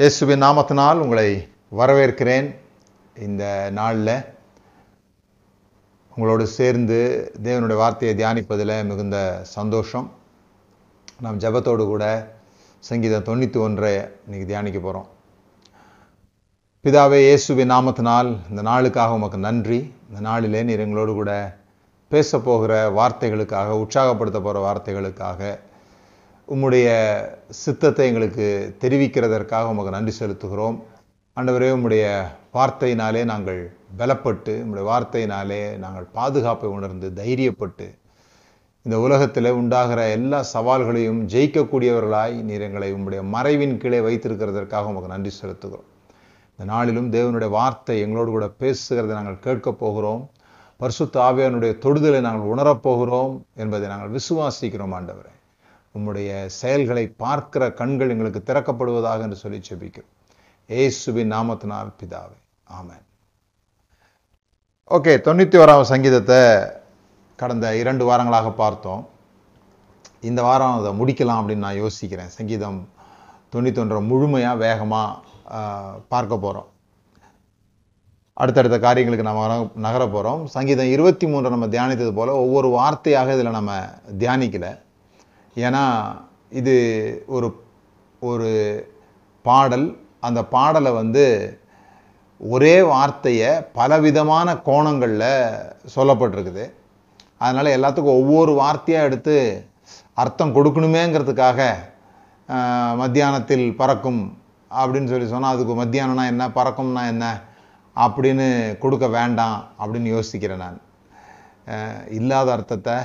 இயேசுவின் நாமத்தினால் உங்களை வரவேற்கிறேன். இந்த நாளில் உங்களோடு சேர்ந்து தேவனுடைய வார்த்தையை தியானிப்பதில் மிகுந்த சந்தோஷம். நாம் ஜெபத்தோடு கூட சங்கீதம் 91 இன்னைக்கு தியானிக்க போகிறோம். பிதாவே, இயேசுவின் நாமத்தினால் இந்த நாளுக்காக உமக்கு நன்றி. இந்த நாளிலே நீர் எங்களோடு கூட பேச போகிற வார்த்தைகளுக்காக, உற்சாகப்படுத்த போகிற வார்த்தைகளுக்காக, உம்முடைய சித்தத்தை எங்களுக்கு தெரிவிக்கிறதற்காக உமக்கு நன்றி செலுத்துகிறோம். ஆண்டவரே, உம்முடைய வார்த்தையினாலே நாங்கள் பலப்பட்டு, உம்முடைய வார்த்தையினாலே நாங்கள் பாதுகாப்பை உணர்ந்து தைரியப்பட்டு, இந்த உலகத்தில் உண்டாகிற எல்லா சவால்களையும் ஜெயிக்கக்கூடியவர்களாய் நீர் எங்களை உம்முடைய மறைவின் கீழே வைத்திருக்கிறதற்காக உமக்கு நன்றி செலுத்துகிறோம். இந்த நாளிலும் தேவனுடைய வார்த்தை எங்களோடு கூட பேசுகிறதை நாங்கள் கேட்கப் போகிறோம். பரிசுத்த ஆவியானுடைய தொடுதலை நாங்கள் உணரப்போகிறோம் என்பதை நாங்கள் விசுவாசிக்கிறோம். ஆண்டவரே, உம்முடைய செயல்களை பார்க்கிற கண்கள் எங்களுக்கு திறக்கப்படுவதாக என்று சொல்லி ஜெபிக்கிறோம். இயேசுவின் நாமத்தினால் பிதாவே, ஆமென். ஓகே, 91 சங்கீதத்தை கடந்த 2 வாரங்களாக பார்த்தோம். இந்த வாரம் அதை முடிக்கலாம் அப்படின்னு நான் யோசிக்கிறேன். சங்கீதம் 91 முழுமையாக வேகமாக பார்க்க போகிறோம். அடுத்தடுத்த காரியங்களுக்கு நம்ம நகர போகிறோம். சங்கீதம் 23 நம்ம தியானித்தது போல் ஒவ்வொரு வார்த்தையாக இதில் நம்ம தியானிக்கலை. ஏன்னா இது ஒரு பாடல். அந்த பாடலை ஒரே வார்த்தையை பலவிதமான கோணங்களில் சொல்லப்பட்டிருக்குது. அதனால் எல்லாத்துக்கும் ஒவ்வொரு வார்த்தையாக எடுத்து அர்த்தம் கொடுக்கணுமேங்கிறதுக்காக மத்தியானத்தில் பறக்கும் அப்படின்னு சொன்னால் அதுக்கு மத்தியானம்னா என்ன, பறக்கும்னா என்ன அப்படின்னு கொடுக்க வேண்டாம் அப்படின்னு யோசிக்கிறேன். நான் இல்லாத அர்த்தத்தை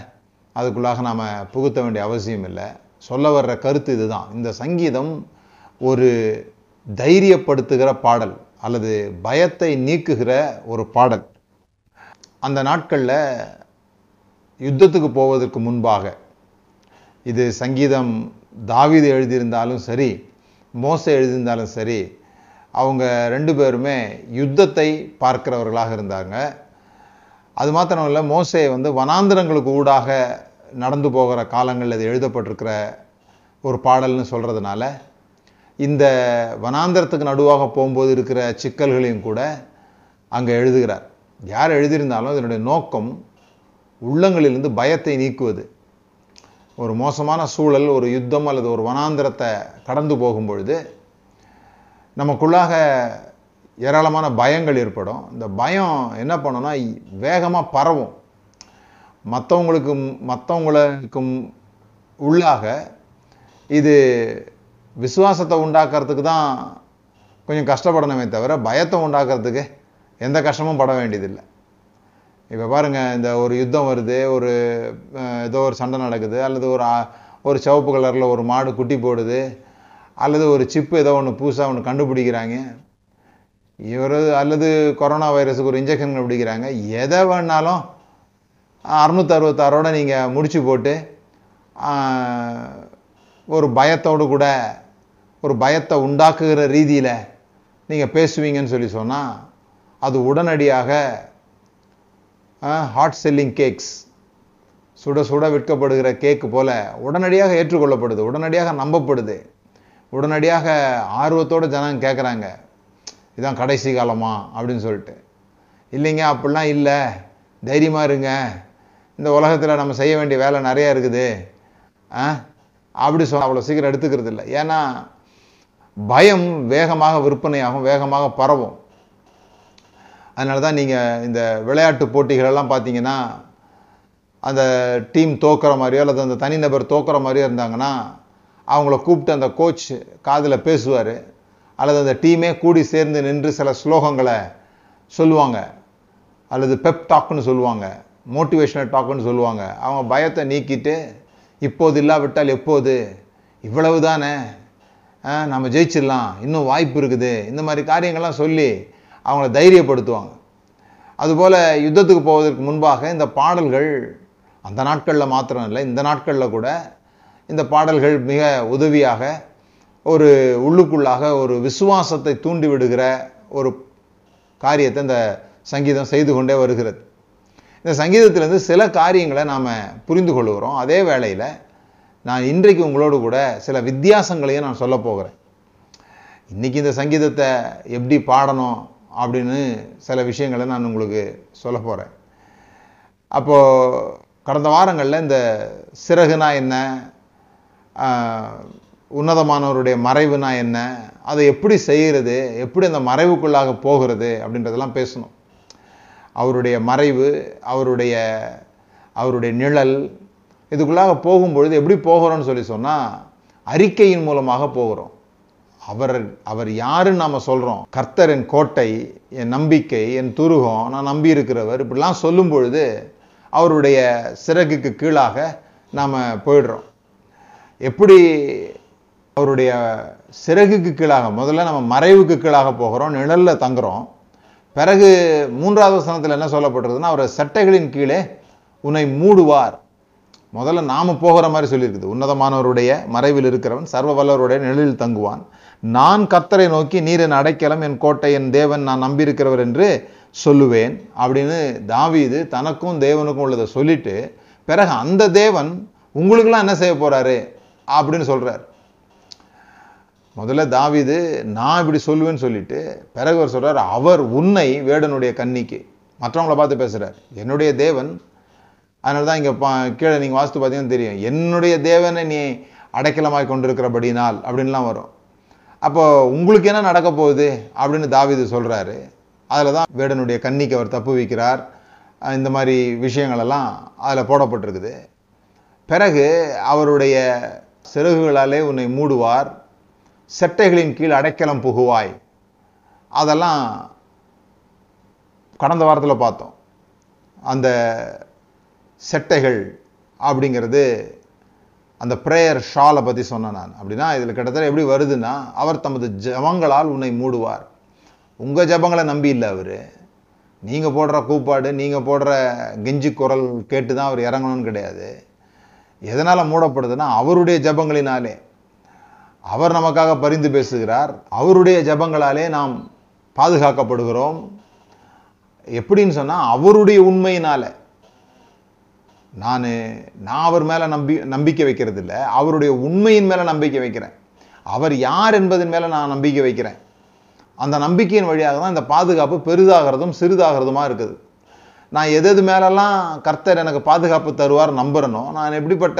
அதுக்குள்ளாக நாம் புகுத்த வேண்டிய அவசியம் இல்லை. சொல்ல வர்ற கருத்து இதுதான். இந்த சங்கீதம் ஒரு தைரியப்படுத்துகிற பாடல் அல்லது பயத்தை நீக்குகிற ஒரு பாடல். அந்த நாட்களில் யுத்தத்துக்கு போவதற்கு முன்பாக, இது சங்கீதம் தாவீது எழுதியிருந்தாலும் சரி, மோசே எழுதியிருந்தாலும் சரி, அவங்க 2 பேருமே யுத்தத்தை பார்க்கிறவர்களாக இருந்தாங்க. அது மாத்திரம் இல்லை, மோசே வனாந்திரங்களுக்கு ஊடாக நடந்து போகிற காலங்களில் இது எழுதப்பட்டிருக்கிற ஒரு பாடல்னு சொல்கிறதுனால, இந்த வனாந்திரத்துக்கு நடுவாக போகும்போது இருக்கிற சிக்கல்களையும் கூட அங்கே எழுதுகிறார். யார் எழுதியிருந்தாலும் இதனுடைய நோக்கம் உள்ளங்களிலிருந்து பயத்தை நீக்குவது. ஒரு மோசமான சூழல், ஒரு யுத்தம் அல்லது ஒரு வனாந்திரத்தை கடந்து போகும்பொழுது நமக்குள்ளாக ஏராளமான பயங்கள் ஏற்படும். இந்த பயம் என்ன பண்ணுன்னா வேகமாக பரவும். மற்றவங்களுக்கும் உள்ளாக இது விசுவாசத்தை உண்டாக்குறதுக்கு தான் கொஞ்சம் கஷ்டப்படணுமே தவிர பயத்தை உண்டாக்குறதுக்கு எந்த கஷ்டமும் பட வேண்டியதில்லை. இப்போ பாருங்கள், இந்த ஒரு யுத்தம் வருது, ஒரு ஏதோ ஒரு சண்டை நடக்குது, அல்லது ஒரு சிவப்பு கலரில் ஒரு மாடு குட்டி போடுது, அல்லது ஒரு சிப்பு ஏதோ புதுசாக ஒன்று கண்டுபிடிக்கிறாங்க, அல்லது கொரோனா வைரஸுக்கு ஒரு இன்ஜெக்ஷன் கண்டுபிடிக்கிறாங்க. எதை வேணாலும் 666 நீங்கள் முடிச்சு போட்டு ஒரு பயத்தோடு கூட, ஒரு பயத்தை உண்டாக்குகிற ரீதியில் நீங்கள் பேசுவீங்கன்னு சொன்னால், அது உடனடியாக ஹாட் செல்லிங் கேக்ஸ், சுட சுட விற்கப்படுகிற கேக்கு போல் உடனடியாக ஏற்றுக்கொள்ளப்படுது, உடனடியாக நம்பப்படுது, உடனடியாக ஆர்வத்தோடு ஜனங்க கேட்குறாங்க, இதுதான் கடைசி காலமா அப்படின்னு சொல்லிட்டு. இல்லைங்க, அப்படிலாம் இல்லை, தைரியமாக இருங்க, இந்த உலகத்தில் நம்ம செய்ய வேண்டிய வேலை நிறையா இருக்குது அப்படி சொல்ல அவ்வளோ சீக்கிரம் எடுத்துக்கிறது இல்லை. ஏன்னா பயம் வேகமாக விற்பனையாகும், வேகமாக பரவும். அதனால தான் நீங்கள் இந்த விளையாட்டு போட்டிகளெல்லாம் பார்த்தீங்கன்னா, அந்த டீம் தோக்கிற மாதிரியோ அல்லது அந்த தனிநபர் தோக்கிற மாதிரியோ இருந்தாங்கன்னா அவங்கள கூப்பிட்டு அந்த கோச் காதில் பேசுவார், அல்லது அந்த டீமே கூடி சேர்ந்து நின்று சில ஸ்லோகங்களை சொல்லுவாங்க, அல்லது பெப் டாக்குன்னு சொல்லுவாங்க, மோட்டிவேஷனல் டாக்குன்னு சொல்லுவாங்க. அவங்க பயத்தை நீக்கிட்டு, இப்போது இல்லாவிட்டால் எப்போது, இவ்வளவு தானே, நம்ம ஜெயிச்சிடலாம், இன்னும் வாய்ப்பு இருக்குது, இந்த மாதிரி காரியங்கள்லாம் சொல்லி அவங்கள தைரியப்படுத்துவாங்க. அதுபோல் யுத்தத்துக்கு போவதற்கு முன்பாக இந்த பாடல்கள் அந்த நாட்களில் மாத்திரம் இல்லை, இந்த நாட்களில் கூட இந்த பாடல்கள் மிக உதவியாக ஒரு உள்ளுக்குள்ளாக ஒரு விசுவாசத்தை தூண்டி விடுகிற ஒரு காரியத்தை இந்த சங்கீதம் செய்து கொண்டே வருகிறது. இந்த சங்கீதத்திலேருந்து சில காரியங்களை நாம் புரிந்து கொள்கிறோம். அதே வேளையில் நான் இன்றைக்கு உங்களோடு கூட சில வித்தியாசங்களையும் நான் சொல்ல போகிறேன். இன்றைக்கி இந்த சங்கீதத்தை எப்படி பாடணும் அப்படின்னு சில விஷயங்களை நான் உங்களுக்கு சொல்ல போகிறேன். அப்போது கடந்த வாரங்களில் இந்த சிறகுனா என்ன, உன்னதமானவருடைய மறைவுனா என்ன, அதை எப்படி செய்கிறது, எப்படி அந்த மறைவுக்குள்ளாக போகிறது அப்படின்றதெல்லாம் பேசணும். அவருடைய மறைவு, அவருடைய நிழல், இதுக்குள்ளாக போகும்பொழுது எப்படி போகிறோன்னு சொன்னால் அறிக்கையின் மூலமாக போகிறோம். அவர் யாருன்னு நாம் சொல்கிறோம். கர்த்தர் என் கோட்டை, என் நம்பிக்கை, என் துருகம், நான் நம்பி இருக்கிறவர், இப்படிலாம் சொல்லும் பொழுது அவருடைய சிறகுக்கு கீழாக நாம் போயிடுறோம். எப்படி அவருடைய சிறகுக்கு கீழாக முதல்ல நம்ம மறைவுக்கு கீழாக போகிறோம், நிழலில் தங்குறோம். பிறகு மூன்றாவது வசனத்தில் என்ன சொல்லப்படுறதுன்னா, அவர் சட்டைகளின் கீழே உன்னை மூடுவார். முதல்ல நாம் போகிற மாதிரி சொல்லியிருக்குது. உன்னதமானவருடைய மறைவில் இருக்கிறவன் சர்வ வல்லவருடைய நிழலில் தங்குவான். நான் கர்த்தரை நோக்கி நீர் என் அடைக்கலம், என் கோட்டை, என் தேவன், நான் நம்பியிருக்கிறவர் என்று சொல்லுவேன் அப்படின்னு தாவீது தனக்கும் தேவனுக்கும் உள்ளதை சொல்லிட்டு, பிறகு அந்த தேவன் உங்களுக்கெல்லாம் என்ன செய்ய போகிறாரு அப்படின்னு சொல்கிறார். முதல்ல தாவீது நான் இப்படி சொல்லுவேன்னு சொல்லிட்டு பிறகு அவர் சொல்கிறார், அவர் உன்னை வேடனுடைய கண்ணிக்கு, மற்றவங்கள பார்த்து பேசுகிறார், என்னுடைய தேவன். அதனால தான் இங்கே கீழே நீங்கள் வாசித்து பார்த்தீங்கன்னு தெரியும், என்னுடைய தேவனை நீ அடைக்கலமாக கொண்டிருக்கிறபடினால் அப்படின்லாம் வரும். அப்போது உங்களுக்கு என்ன நடக்க போகுது அப்படின்னு தாவீது சொல்கிறாரு. அதில் தான் வேடனுடைய கண்ணிக்கு அவர் தப்பு வைக்கிறார். இந்த மாதிரி விஷயங்களெல்லாம் அதில் போடப்பட்டிருக்குது. பிறகு அவருடைய சிறகுகளாலே உன்னை மூடுவார், செட்டைகளின் கீழ் அடைக்கலம் புகுவாய், அதெல்லாம் கடந்த வாரத்தில் பார்த்தோம். அந்த செட்டைகள் அப்படிங்கிறது அந்த ப்ரேயர் ஷாலை பற்றி சொன்னேன் நான். அப்படின்னா இதில் கிட்டத்தட்ட எப்படி வருதுன்னா, அவர் தமது ஜபங்களால் உன்னை மூடுவார். உங்கள் ஜபங்களை நம்பி இல்லை அவர். நீங்கள் போடுற கூப்பாடு, நீங்கள் போடுற கெஞ்சி குரல் கேட்டு தான் அவர் இறங்கணும்னு கிடையாது. எதனால் மூடப்படுதுன்னா அவருடைய ஜபங்களினாலே. அவர் நமக்காக பரிந்து பேசுகிறார், அவருடைய ஜபங்களாலே நாம் பாதுகாக்கப்படுகிறோம். எப்படின்னு சொன்னால் அவருடைய உண்மையினால். நான் அவர் மேலே நம்பிக்கை வைக்கிறது இல்லை, அவருடைய உண்மையின் மேலே நம்பிக்கை வைக்கிறேன். அவர் யார் என்பதன் மேலே நான் நம்பிக்கை வைக்கிறேன். அந்த நம்பிக்கையின் வழியாக தான் இந்த பாதுகாப்பு பெரிதாகிறதும் சிறிதாகிறதுமாக இருக்குது. நான் எது மேலெல்லாம் கர்த்தர் எனக்கு பாதுகாப்பு தருவார் நம்புறனோ, நான் எப்படிப்பட்ட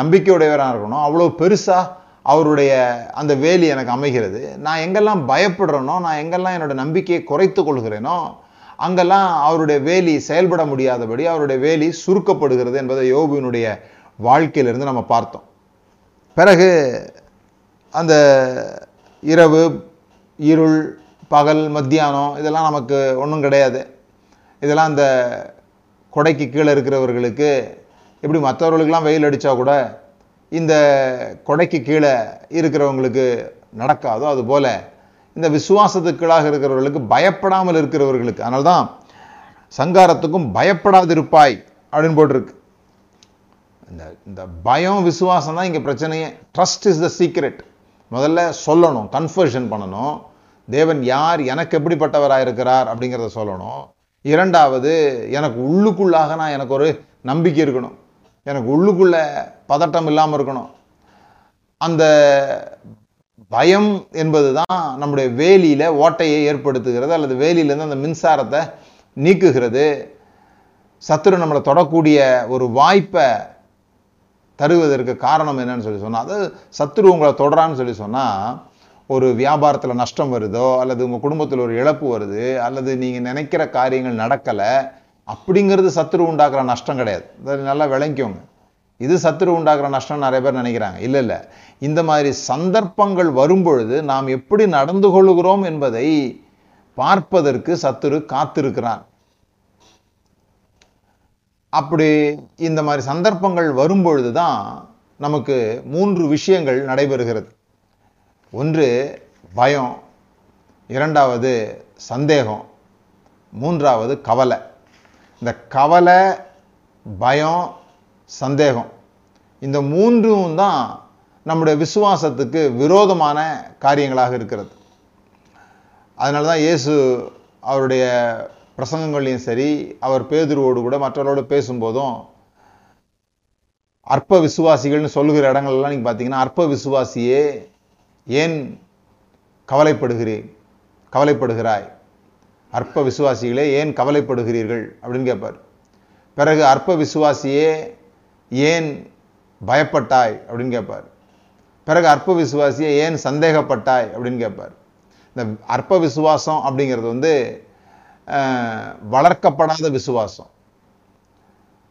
நம்பிக்கையுடையவராக இருக்கணும், அவ்வளோ பெருசாக அவருடைய அந்த வேலி எனக்கு அமைகிறது. நான் எங்கெல்லாம் பயப்படுறேனோ, நான் எங்கெல்லாம் என்னோடய நம்பிக்கையை குறைத்து கொள்கிறேனோ, அங்கெல்லாம் அவருடைய வேலி செயல்பட முடியாதபடி அவருடைய வேலி சுருக்கப்படுகிறது என்பதை யோபுவினுடைய வாழ்க்கையிலிருந்து நம்ம பார்த்தோம். பிறகு அந்த இரவு, இருள், பகல், மத்தியானம், இதெல்லாம் நமக்கு ஒன்றும் கிடையாது. இதெல்லாம் அந்த கொடைக்கு கீழே இருக்கிறவர்களுக்கு, எப்படி மற்றவர்களுக்கெல்லாம் வெயில் அடித்தா கூட இந்த கொடைக்கு கீழே இருக்கிறவங்களுக்கு நடக்காதோ, அதுபோல் இந்த விசுவாசத்துக்களாக இருக்கிறவர்களுக்கு, பயப்படாமல் இருக்கிறவர்களுக்கு. அதனால தான் சங்காரத்துக்கும் பயப்படாதிருப்பாய் அப்படின்னு போட்டிருக்கு. இந்த பயம், விசுவாசம் தான் இங்கே பிரச்சனையே. Trust is the secret. முதல்ல சொல்லணும், கன்ஃபர்ஷன் பண்ணணும், தேவன் யார், எனக்கு எப்படிப்பட்டவராக இருக்கிறார் அப்படிங்கிறத சொல்லணும். இரண்டாவது, எனக்கு உள்ளுக்குள்ளாக எனக்கு ஒரு நம்பிக்கை இருக்கணும், எனக்கு உள்ளுக்குள்ளே பதட்டம் இல்லாமல் இருக்கணும். அந்த பயம் என்பது தான் நம்முடைய வேலியில் ஓட்டையை ஏற்படுத்துகிறது, அல்லது வேலியிலேருந்து அந்த மின்சாரத்தை நீக்குகிறது, சத்துரு நம்மளை தொடக்கூடிய ஒரு வாய்ப்பை தருவதற்கு காரணம் என்னன்னு சொன்னால், அது சத்துரு உங்களை தொடரான்னு சொன்னால், ஒரு வியாபாரத்தில் நஷ்டம் வருதோ, அல்லது உங்கள் குடும்பத்தில் ஒரு இழப்பு வருது, அல்லது நீங்கள் நினைக்கிற காரியங்கள் நடக்கலை அப்படிங்கிறது சத்துரு உண்டாக்குற நஷ்டம் கிடையாது. அது நல்லா விளங்கிக்கோங்க. இது சத்துரு உண்டாக்குற நஷ்டம் நிறைய பேர் நினைக்கிறாங்க. இல்லை இல்லை, இந்த மாதிரி சந்தர்ப்பங்கள் வரும்பொழுது நாம் எப்படி நடந்து கொள்கிறோம் என்பதை பார்ப்பதற்கு சத்துரு காத்திருக்கிறான். அப்படி இந்த மாதிரி சந்தர்ப்பங்கள் வரும்பொழுது தான் நமக்கு மூன்று விஷயங்கள் நடைபெறுகிறது. ஒன்று பயம், இரண்டாவது சந்தேகம், மூன்றாவது கவலை. இந்த கவலை, பயம், சந்தேகம் இந்த மூன்றும் தான் நம்முடைய விசுவாசத்துக்கு விரோதமான காரியங்களாக இருக்கிறது. அதனால தான் இயேசு அவருடைய பிரசங்கங்களையும் சரி, அவர் பேதுருவோடு கூட மற்றவரோடு பேசும்போதும் அற்ப விசுவாசிகள்னு சொல்லுகிற இடங்கள்லாம் நீங்கள் பார்த்தீங்கன்னா, அற்ப விசுவாசியே ஏன் கவலைப்படுகிறாய். அற்ப விசுவாசிகளே, ஏன் கவலைப்படுகிறீர்கள் அப்படின்னு கேட்பார். பிறகு அற்ப விசுவாசியே, ஏன் பயப்பட்டாய் அப்படின்னு கேட்பார். பிறகு அற்ப விசுவாசியை, ஏன் சந்தேகப்பட்டாய் அப்படின்னு கேட்பார். இந்த அற்ப விசுவாசம் அப்படிங்கிறது வளர்க்கப்படாத விசுவாசம்.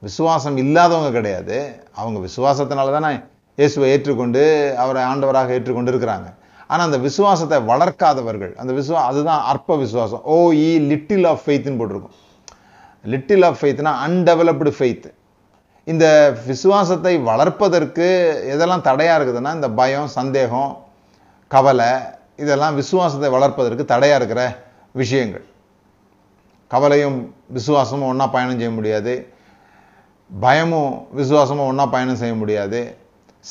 விசுவாசம் இல்லாதவங்க கிடையாது, அவங்க விசுவாசத்தினால தானே இயேசுவை ஏற்றுக்கொண்டு அவரை ஆண்டவராக ஏற்றுக்கொண்டு இருக்கிறாங்க. ஆனால் அந்த விசுவாசத்தை வளர்க்காதவர்கள், அந்த அதுதான் அற்ப விசுவாசம். ஓஇ லிட்டில் ஆஃப் ஃபெய்த்னு போட்டிருக்கும். லிட்டில் ஆஃப் ஃபெய்த்னா அன்டெவலப்டு ஃபெய்த். இந்த விசுவாசத்தை வளர்ப்பதற்கு எதெல்லாம் தடையாக இருக்குதுன்னா, இந்த பயம், சந்தேகம், கவலை, இதெல்லாம் விசுவாசத்தை வளர்ப்பதற்கு தடையாக இருக்கிற விஷயங்கள். கவலையும் விசுவாசமும் ஒன்றா பயணம் செய்ய முடியாது, பயமும் விசுவாசமும் ஒன்றா பயணம் செய்ய முடியாது,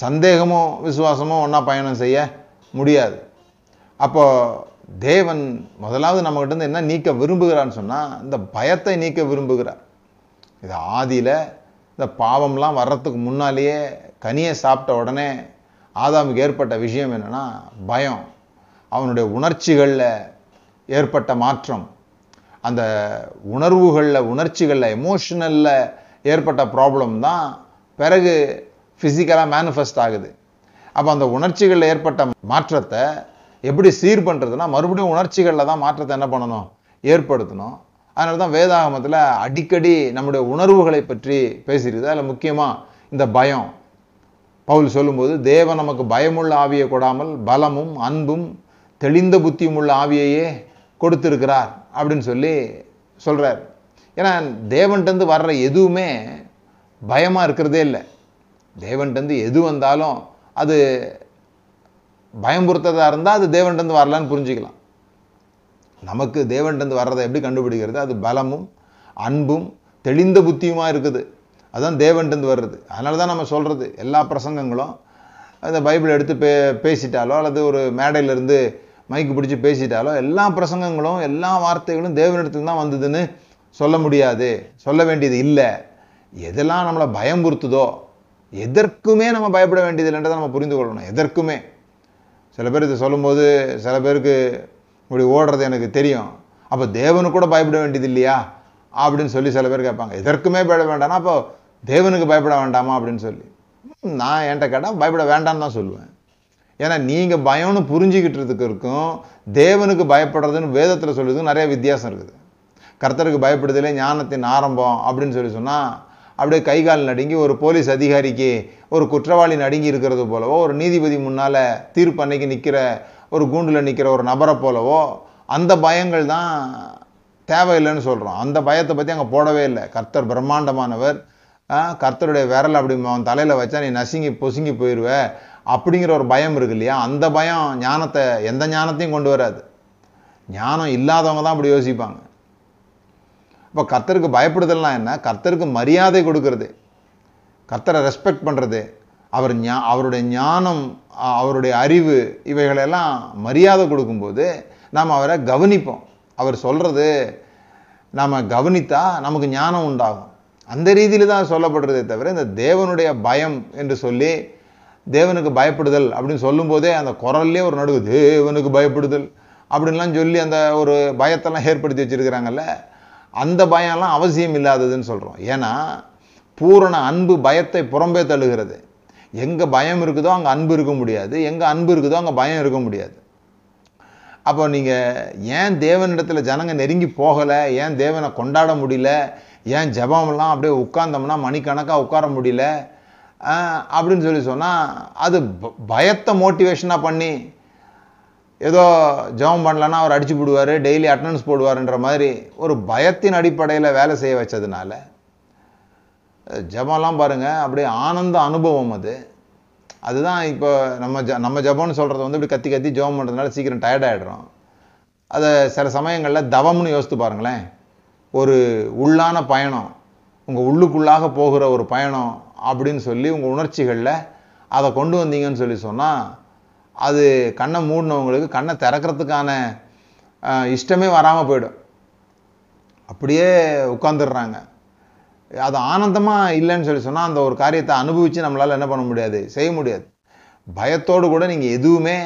சந்தேகமும் விசுவாசமும் ஒன்றா பயணம் செய்ய முடியாது. அப்போது தேவன் முதலாவது நம்மகிட்டேருந்து என்ன நீக்க விரும்புகிறான்னு சொன்னால், இந்த பயத்தை நீக்க விரும்புகிறார். இது ஆதியில் இந்த பாவம்லாம் வர்றதுக்கு முன்னாலேயே கனியை சாப்பிட்ட உடனே ஆதாமுக்கு ஏற்பட்ட விஷயம் என்னென்னா பயம், அவனுடைய உணர்ச்சிகளில் ஏற்பட்ட மாற்றம், அந்த உணர்ச்சிகளில் எமோஷனலில் ஏற்பட்ட ப்ராப்ளம் தான் பிறகு ஃபிசிக்கலாக மேனிஃபெஸ்ட் ஆகுது. அப்போ அந்த உணர்ச்சிகளில் ஏற்பட்ட மாற்றத்தை எப்படி சீர் பண்ணுறதுனா, மறுபடியும் உணர்ச்சிகளில் தான் மாற்றத்தை என்ன பண்ணணும், ஏற்படுத்தணும். அதனால தான் வேதாகமத்தில் அடிக்கடி நம்முடைய உணர்வுகளை பற்றி பேசியிருக்குது. அதில் முக்கியமாக இந்த பயம், பவுல் சொல்லும்போது தேவன் நமக்கு பயமுள்ள ஆவியை கொடாமல் பலமும் அன்பும் தெளிந்த புத்தியும் உள்ள ஆவியையே கொடுத்துருக்கிறார் அப்படின்னு சொல்கிறார். ஏன்னா தேவன்கிட்டருந்து வர்ற எதுவுமே பயமாக இருக்கிறதே இல்லை. தேவன்கிட்டருந்து எது வந்தாலும் அது பயம் பொறுத்ததாக இருந்தால் அது தேவன்கிட்டருந்து வரலான்னு புரிஞ்சுக்கலாம். நமக்கு தேவன்கிட்டருந்து வர்றதை எப்படி கண்டுபிடிக்கிறது, அது பலமும் அன்பும் தெளிந்த புத்தியுமா இருக்குது, அதுதான் தேவன்கிட்டருந்து வர்றது. அதனால தான் நம்ம சொல்கிறது, எல்லா பிரசங்கங்களும் அந்த பைபிள் எடுத்து பேசிட்டாலோ அல்லது ஒரு மேடையிலேருந்து மைக்கு பிடிச்சி பேசிட்டாலோ எல்லா பிரசங்கங்களும் எல்லா வார்த்தைகளும் தேவனிடத்துல தான் வந்ததுன்னு சொல்ல முடியாது, சொல்ல வேண்டியது இல்லை. எதெல்லாம் நம்மளை பயம் பொறுத்துதோ எதற்குமே நம்ம பயப்பட வேண்டியது இல்லைன்றதை நம்ம புரிந்து கொள்ளணும். எதற்குமே சில பேர் இதை சொல்லும்போது சில பேருக்கு இப்படி ஓடுறது எனக்கு தெரியும், அப்போ தேவனுக்கு கூட பயப்பட வேண்டியது இல்லையா அப்படின்னு சொல்லி சில பேர் கேட்பாங்க. எதற்குமே பயப்பட வேண்டாம்னா அப்போ தேவனுக்கு பயப்பட வேண்டாமா அப்படின்னு சொல்லி நான் என்கிட்ட கேட்டால் பயப்பட வேண்டாம்னு தான் சொல்லுவேன். ஏன்னா நீங்கள் பயம்னு புரிஞ்சுக்கிட்டுறதுக்கு இருக்கும் தேவனுக்கு பயப்படுறதுன்னு வேதத்தில் சொல்லுறதுக்கும் நிறைய வித்தியாசம் இருக்குது. கர்த்தருக்கு பயப்படுதலே ஞானத்தின் ஆரம்பம் அப்படின்னு சொன்னால் அப்படியே கைகால் நடுங்கி ஒரு போலீஸ் அதிகாரிக்கு, ஒரு குற்றவாளி நடுங்கி இருக்கிறது போலவோ, ஒரு நீதிபதி முன்னால் தீர்ப்பு அன்னைக்கு நிற்கிற ஒரு கூண்டில் நிற்கிற ஒரு நபரை போலவோ அந்த பயங்கள் தான் தேவையில்லைன்னு சொல்கிறோம். அந்த பயத்தை பற்றி அங்கே போடவே இல்லை. கர்த்தர் பிரம்மாண்டமானவர், கர்த்தருடைய விரல் அப்படி அவன் தலையில் வச்சா நீ நசுங்கி பொசுங்கி போயிடுவ அப்படிங்கிற ஒரு பயம் இருக்கு இல்லையா, அந்த பயம் ஞானத்தை எந்த ஞானத்தையும் கொண்டு வராது. ஞானம் இல்லாதவங்க தான் அப்படி யோசிப்பாங்க. இப்போ கர்த்தருக்கு பயப்படுதல்னால் என்ன, கர்த்தருக்கு மரியாதை கொடுக்கறது, கர்த்தரை ரெஸ்பெக்ட் பண்ணுறது, அவருடைய ஞானம், அவருடைய அறிவு, இவைகளெல்லாம் மரியாதை கொடுக்கும்போது நாம் அவரை கவனிப்போம். அவர் சொல்கிறது நாம் கவனித்தா நமக்கு ஞானம் உண்டாகும். அந்த ரீதியில் தான் சொல்லப்படுறதே தவிர இந்த தேவனுடைய பயம் என்று சொல்லி தேவனுக்கு பயப்படுதல் அப்படின்னு சொல்லும்போதே அந்த குரல்லே ஒரு நடுவு தேவனுக்கு பயப்படுதல் அப்படின்லாம் சொல்லி அந்த ஒரு பயத்தெல்லாம் ஏற்படுத்தி வச்சுருக்கிறாங்கல்ல, அந்த பயம்லாம் அவசியம் இல்லாததுன்னு சொல்கிறோம். ஏன்னா பூரண அன்பு பயத்தை புறம்பே தள்ளுகிறது. எங்கே பயம் இருக்குதோ அங்கே அன்பு இருக்க முடியாது, எங்கே அன்பு இருக்குதோ அங்கே பயம் இருக்க முடியாது. அப்போ நீங்கள் ஏன் தேவனிடத்தில் ஜனங்கள் நெருங்கி போகலை, ஏன் தேவனை கொண்டாட முடியல, ஏன் ஜபம்லாம் அப்படியே உட்கார்ந்தோம்னா மணிக்கணக்காக உட்கார முடியல அப்படின்னு சொன்னால் அது பயத்தை மோட்டிவேஷனாக பண்ணி ஏதோ ஜபம் பண்ணலன்னா அவர் அடிச்சு போடுவார், டெய்லி அட்டண்டன்ஸ் போடுவார்ன்ற மாதிரி ஒரு பயத்தின் அடிப்படையில் வேலை செய்ய வச்சதுனால ஜபம்லாம் பாருங்கள் அப்படியே ஆனந்த அனுபவம். அதுதான் இப்போ நம்ம ஜபம்னு சொல்கிறது இப்படி கத்தி கத்தி ஜபம் பண்ணுறதுனால சீக்கிரம் டயர்டாகிடுறோம். அதை சில சமயங்களில் தவம்னு யோசித்து பாருங்களேன். ஒரு உள்ளான பயணம், உங்கள் உள்ளுக்குள்ளாக போகிற ஒரு பயணம் அப்படின்னு சொல்லி உங்கள் உணர்ச்சிகளில் அதை கொண்டு வந்தீங்கன்னு சொன்னால் அது கண்ணை மூடினவங்களுக்கு கண்ணை திறக்கிறதுக்கான இஷ்டமே வராமல் போயிடும். அப்படியே உட்காந்துடுறாங்க. அது ஆனந்தமாக இல்லைன்னு சொன்னால் அந்த ஒரு காரியத்தை அனுபவித்து நம்மளால் என்ன பண்ண முடியாது, செய்ய முடியாது. பயத்தோடு கூட நீங்கள் எதுவுமே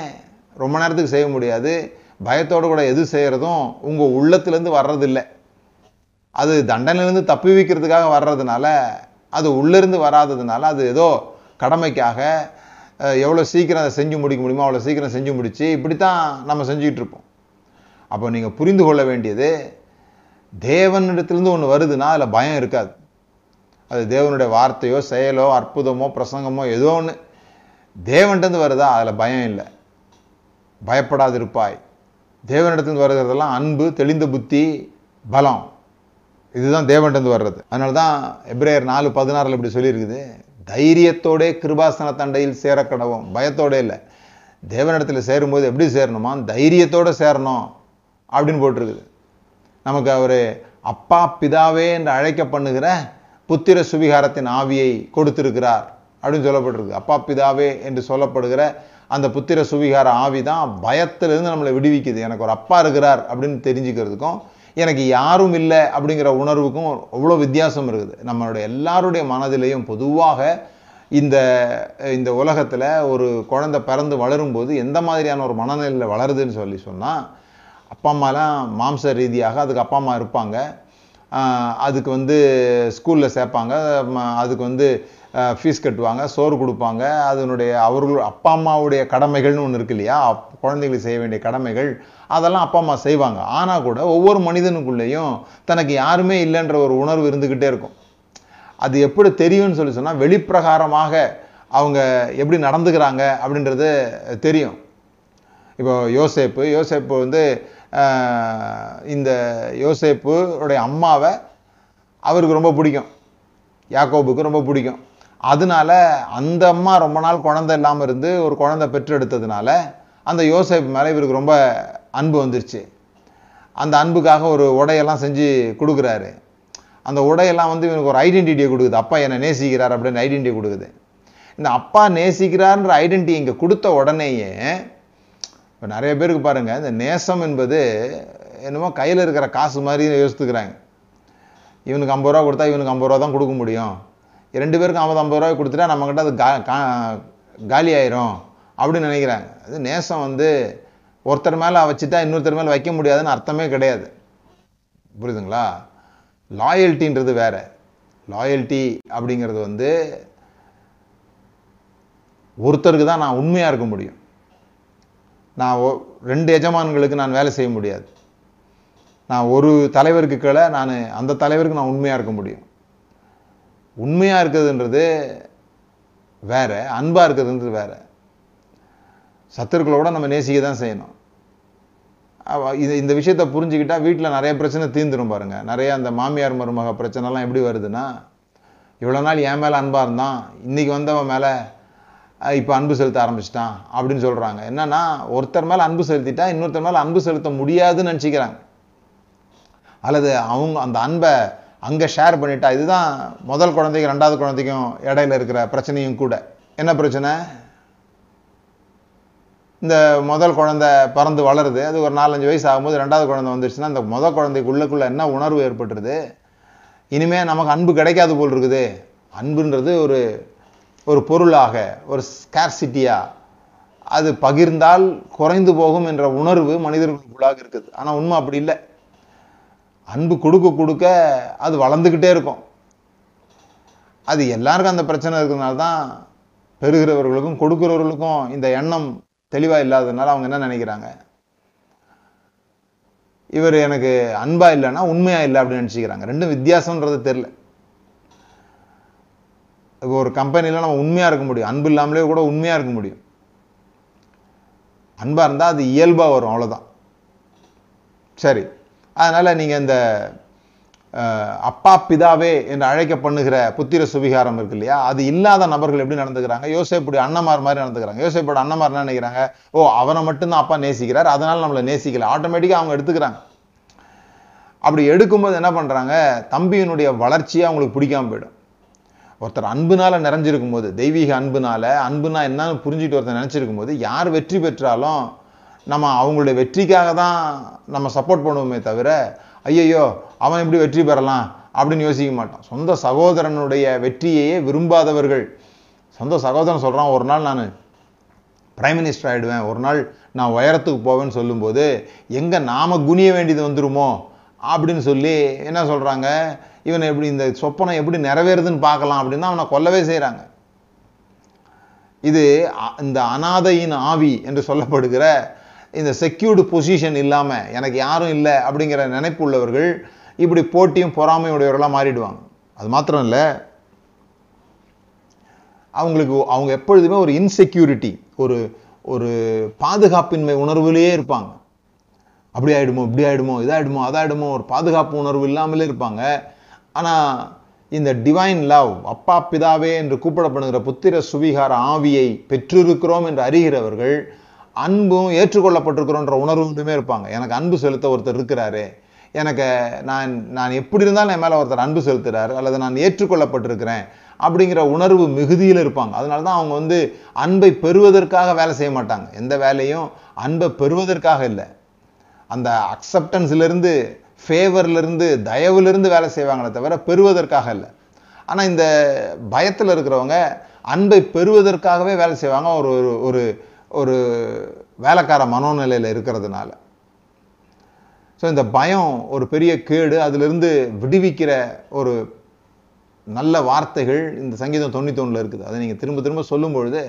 ரொம்ப நேரத்துக்கு செய்ய முடியாது. பயத்தோடு கூட எது செய்கிறதும் உங்கள் உள்ளத்துலேருந்து வர்றதில்லை, அது தண்டனையிலேருந்து தப்பி வைக்கிறதுக்காக வர்றதுனால, அது உள்ளேருந்து வராததுனால, அது ஏதோ கடமைக்காக எவ்வளோ சீக்கிரம் அதை செஞ்சு முடிக்க முடியுமோ அவ்வளோ சீக்கிரம் செஞ்சு முடித்து இப்படி தான் நம்ம செஞ்சிகிட்ருப்போம். அப்போ நீங்கள் புரிந்து கொள்ள வேண்டியது, தேவனிடத்துலேருந்து ஒன்று வருதுன்னா அதில் பயம் இருக்காது. அது தேவனுடைய வார்த்தையோ செயலோ அற்புதமோ பிரசங்கமோ ஏதோ ஒன்று தேவன்கிட்டருந்து வருதா, அதில் பயம் இல்லை. பயப்படாதிருப்பாய். தேவனிடத்துலேருந்து வருகிறதெல்லாம் அன்பு, தெளிந்த புத்தி, பலம். இதுதான் தேவன்கிட்டருந்து வர்றது. அதனால தான் எபிரேயர் 4:16 இப்படி சொல்லியிருக்குது, தைரியத்தோடே கிருபாசன தண்டையில் சேரக்கடவும். பயத்தோடே இல்லை. தேவனிடத்தில் சேரும்போது எப்படி சேரணுமா, தைரியத்தோடு சேரணும் அப்படின்னு போட்டிருக்குது. நமக்கு அவர் அப்பா பிதாவே என்று அழைக்க பண்ணுகிற புத்திர சுவிகாரத்தின் ஆவியை கொடுத்திருக்கிறார் அப்படின்னு சொல்லப்பட்டிருக்கு. அப்பா பிதாவே என்று சொல்லப்படுகிற அந்த புத்திர சுவிகார ஆவி தான் பயத்திலிருந்து நம்மளை விடுவிக்குது. எனக்கு ஒரு அப்பா இருக்கிறார் அப்படின்னு தெரிஞ்சுக்கிறதுக்கும் எனக்கு யாரும் இல்லை அப்படிங்கிற உணர்வுக்கும் அவ்வளோ வித்தியாசம் இருக்குது. நம்மளுடைய எல்லாருடைய மனதிலையும் பொதுவாக இந்த இந்த உலகத்தில் ஒரு குழந்தை பிறந்து வளரும்போது எந்த மாதிரியான ஒரு மனநிலையில் வளருதுன்னு சொன்னால், அப்பா அம்மாலாம் மாம்ச ரீதியாக அதுக்கு அப்பா அம்மா இருப்பாங்க, அதுக்கு ஸ்கூலில் சேர்ப்பாங்க, அதுக்கு ஃபீஸ் கட்டுவாங்க, சோறு கொடுப்பாங்க, அதனுடைய அவர்கள் அப்பா அம்மாவுடைய கடமைகள்னு ஒன்று இருக்கு இல்லையா, குழந்தைகளுக்கு செய்ய வேண்டிய கடமைகள் அதெல்லாம் அப்பா அம்மா செய்வாங்க. ஆனால் கூட ஒவ்வொரு மனிதனுக்குள்ளேயும் தனக்கு யாருமே இல்லைன்ற ஒரு உணர்வு இருந்துக்கிட்டே இருக்கும். அது எப்படி தெரியும்னு சொன்னால், வெளிப்பிரகாரமாக அவங்க எப்படி நடந்துக்கிறாங்க அப்படின்றது தெரியும். இப்போ யோசேப்பு இந்த யோசேப்புடைய அம்மாவை அவருக்கு ரொம்ப பிடிக்கும், யாக்கோபுக்கு ரொம்ப பிடிக்கும். அதனால அந்த அம்மா ரொம்ப நாள் குழந்தை இல்லாமல் இருந்து ஒரு குழந்தை பெற்றெடுத்ததுனால அந்த யோசேப்பு மேலே இவருக்கு ரொம்ப அன்பு வந்துருச்சு. அந்த அன்புக்காக ஒரு உடையெல்லாம் செஞ்சு கொடுக்குறாரு. அந்த உடையெல்லாம் இவனுக்கு ஒரு ஐடென்டிட்டியை கொடுக்குது. அப்பா என்னை நேசிக்கிறார் அப்படின்னு ஐடென்டிட்டி கொடுக்குது. இந்த அப்பா நேசிக்கிறார்ன்ற ஐடென்டிட்டி இங்கே கொடுத்த உடனேயே இப்போ நிறைய பேருக்கு பாருங்கள், இந்த நேசம் என்பது என்னமோ கையில் இருக்கிற காசு மாதிரி யோசித்துக்கிறாங்க. இவனுக்கு 50 ரூபா கொடுத்தா இவனுக்கு 50 ரூபா தான் கொடுக்க முடியும், 2 பேருக்கும் 50 ரூபாய் கொடுத்துட்டா நம்மக்கிட்ட அது காலி ஆயிரும் அப்படின்னு நினைக்கிறாங்க. அது நேசம் ஒருத்தர் மேலே வச்சுட்டா இன்னொருத்தர் மேலே வைக்க முடியாதுன்னு அர்த்தமே கிடையாது. புரியுதுங்களா? லாயல்ட்டின்றது வேறு. லாயல்ட்டி அப்படிங்கிறது ஒருத்தருக்கு தான் நான் உண்மையாக இருக்க முடியும். நான் 2 எஜமான்களுக்கு நான் வேலை செய்ய முடியாது. நான் ஒரு தலைவருக்கு கீழே நான் அந்த தலைவருக்கு நான் உண்மையாக இருக்க முடியும். உண்மையாக இருக்குதுன்றது வேறு, அன்பாக இருக்குதுன்றது வேறு. சத்துருக்களோட நம்ம நேசிக்க தான் செய்யணும். இந்த விஷயத்தை புரிஞ்சுக்கிட்டால் வீட்டில் நிறைய பிரச்சனை தீர்ந்துடும் பாருங்கள். நிறைய அந்த மாமியார் மருமக பிரச்சனைலாம் எப்படி வருதுன்னா, இவ்வளோ நாள் என் மேலே அன்பாக இருந்தான், இன்றைக்கி வந்தவன் மேலே இப்போ அன்பு செலுத்த ஆரம்பிச்சிட்டான் அப்படின்னு சொல்கிறாங்க. என்னன்னா, ஒருத்தர் மேலே அன்பு செலுத்திட்டா இன்னொருத்தர் மேலே அன்பு செலுத்த முடியாதுன்னு நினச்சிக்கிறாங்க. அல்லது அவங்க அந்த அன்பை அங்கே ஷேர் பண்ணிட்டா, இதுதான் முதல் குழந்தைக்கும் 2வது குழந்தைக்கும் இடையில இருக்கிற பிரச்சனையும் கூட. என்ன பிரச்சனை? இந்த முதல் குழந்தை பிறந்து வளருது, அது ஒரு 4-5 வயசு ஆகும்போது 2வது குழந்தை வந்துருச்சுன்னா, இந்த முதல் குழந்தைக்குள்ளக்குள்ளே என்ன உணர்வு ஏற்பட்டுருது, இனிமேல் நமக்கு அன்பு கிடைக்காது போல் இருக்குது. அன்புன்றது ஒரு ஒரு பொருளாக, ஒரு ஸ்கார்சிட்டியாக, அது பகிர்ந்தால் குறைந்து போகும் என்ற உணர்வு மனிதர்களுக்குள்ளாக இருக்குது. ஆனால் உண்மை அப்படி இல்லை. அன்பு கொடுக்க கொடுக்க அது வளர்ந்துக்கிட்டே இருக்கும். அது எல்லாருக்கும் அந்த பிரச்சனை இருக்கிறதுனால தான் பெறுகிறவர்களுக்கும் கொடுக்கிறவர்களுக்கும் இந்த எண்ணம் தெளிவாக இல்லாததுனால அவங்க என்ன நினைக்கிறாங்க, இவர் எனக்கு அன்பாக இல்லைன்னா உண்மையாக இல்லை அப்படின்னு நினச்சிக்கிறாங்க. ரெண்டும் வித்தியாசம்ன்றது தெரில. இப்போ ஒரு கம்பெனியில் நம்ம உண்மையாக இருக்க முடியும், அன்பு இல்லாமலே கூட உண்மையாக இருக்க முடியும். அன்பாக இருந்தால் அது இயல்பாக வரும், அவ்வளோதான். சரி, அதனால் நீங்கள் இந்த அப்பா பிதாவே என்று அழைக்க பண்ணுகிற புத்திர சுவிகாரம் இருக்கு இல்லையா, அது இல்லாத நபர்கள் எப்படி நடந்துக்கிறாங்க, யோசேப்புடைய அண்ணமார் மாதிரி நடந்துக்கிறாங்க. யோசேப்போட அண்ணமார் என்ன நினைக்கிறாங்க, ஓ அவனை மட்டும்தான் அப்பா நேசிக்கிறார், அதனால் நம்மளை நேசிக்கல, ஆட்டோமேட்டிக்காக அவங்க எடுத்துக்கிறாங்க. அப்படி எடுக்கும்போது என்ன பண்ணுறாங்க, தம்பியினுடைய வளர்ச்சியை அவங்களுக்கு பிடிக்காமல் போயிடும். ஒருத்தர் அன்புனால் நிறைஞ்சிருக்கும் போது, தெய்வீக அன்புனால், அன்புனா என்னன்னு புரிஞ்சுட்டு ஒருத்தர் நினச்சிருக்கும் போது, யார் வெற்றி பெற்றாலும் நம்ம அவங்களுடைய வெற்றிக்காக தான் நம்ம சப்போர்ட் பண்ணுவோமே தவிர, ஐயையோ அவன் எப்படி வெற்றி பெறலாம் அப்படின்னு யோசிக்க மாட்டான். சொந்த சகோதரனுடைய வெற்றியையே விரும்பாதவர்கள். சொந்த சகோதரன் சொல்கிறான், ஒரு நாள் நான் பிரைம் மினிஸ்டர் ஆகிடுவேன், ஒரு நாள் நான் உயரத்துக்கு போவேன்னு சொல்லும்போது எங்கே நாம் குனிய வேண்டியது வந்துருமோ அப்படின்னு சொல்லி என்ன சொல்கிறாங்க, இவனை எப்படி இந்த சொப்பனை எப்படி நிறைவேறுதுன்னு பார்க்கலாம் அப்படின்னு அவனை கொல்லவே செய்கிறாங்க. இது இந்த அனாதையின் ஆவி என்று சொல்லப்படுகிற இந்த செக்யூர்டு பொசிஷன் இல்லாமல் எனக்கு யாரும் இல்லை அப்படிங்கிற நினைப்பு உள்ளவர்கள் இப்படி போட்டியும் பொறாமையுடையவர்களாக மாறிடுவாங்க. அது மாத்திரம் இல்லை, அவங்க எப்பொழுதுமே ஒரு இன்செக்யூரிட்டி, ஒரு ஒரு பாதுகாப்பின்மை உணர்வுலேயே இருப்பாங்க. அப்படி ஆகிடுமோ, இப்படி ஆகிடுமோ, இதாகிடுமோ, அதாகிடுமோ, ஒரு பாதுகாப்பு உணர்வு இல்லாமலே இருப்பாங்க. ஆனால் இந்த டிவைன் லவ், அப்பா பிதாவே என்று கூப்பிடப்படுகிற புத்திர சுவிகார ஆவியை பெற்றிருக்கிறோம் என்று அறிகிறவர்கள் அன்பும் ஏற்றுக்கொள்ளப்பட்டிருக்கிறோன்ற உணர்வுமே இருப்பாங்க. எனக்கு அன்பு செலுத்த ஒருத்தர் இருக்கிறாரு, எனக்கு நான் நான் எப்படி இருந்தாலும் என் மேலே ஒருத்தர் அன்பு செலுத்துகிறார் அல்லது நான் ஏற்றுக்கொள்ளப்பட்டிருக்கிறேன் அப்படிங்கிற உணர்வு மிகுதியில் இருப்பாங்க. அதனால தான் அவங்க வந்து அன்பை பெறுவதற்காக வேலை செய்ய மாட்டாங்க. எந்த வேலையும் அன்பை பெறுவதற்காக இல்லை, அந்த அக்செப்டன்ஸ்லேருந்து ஃபேவர்லேருந்து தயவுலேருந்து வேலை செய்வாங்களே தவிர பெறுவதற்காக இல்லை. ஆனால் இந்த பயத்தில் இருக்கிறவங்க அன்பை பெறுவதற்காகவே வேலை செய்வாங்க, ஒரு ஒரு ஒரு வேலைக்கார மனோநிலையில் இருக்கிறதுனால. ஸோ இந்த பயம் ஒரு பெரிய கேடு. அதிலிருந்து விடுவிக்கிற ஒரு நல்ல வார்த்தைகள் இந்த சங்கீதம் 91 இருக்குது. அதை நீங்கள் திரும்ப திரும்ப சொல்லும்பொழுது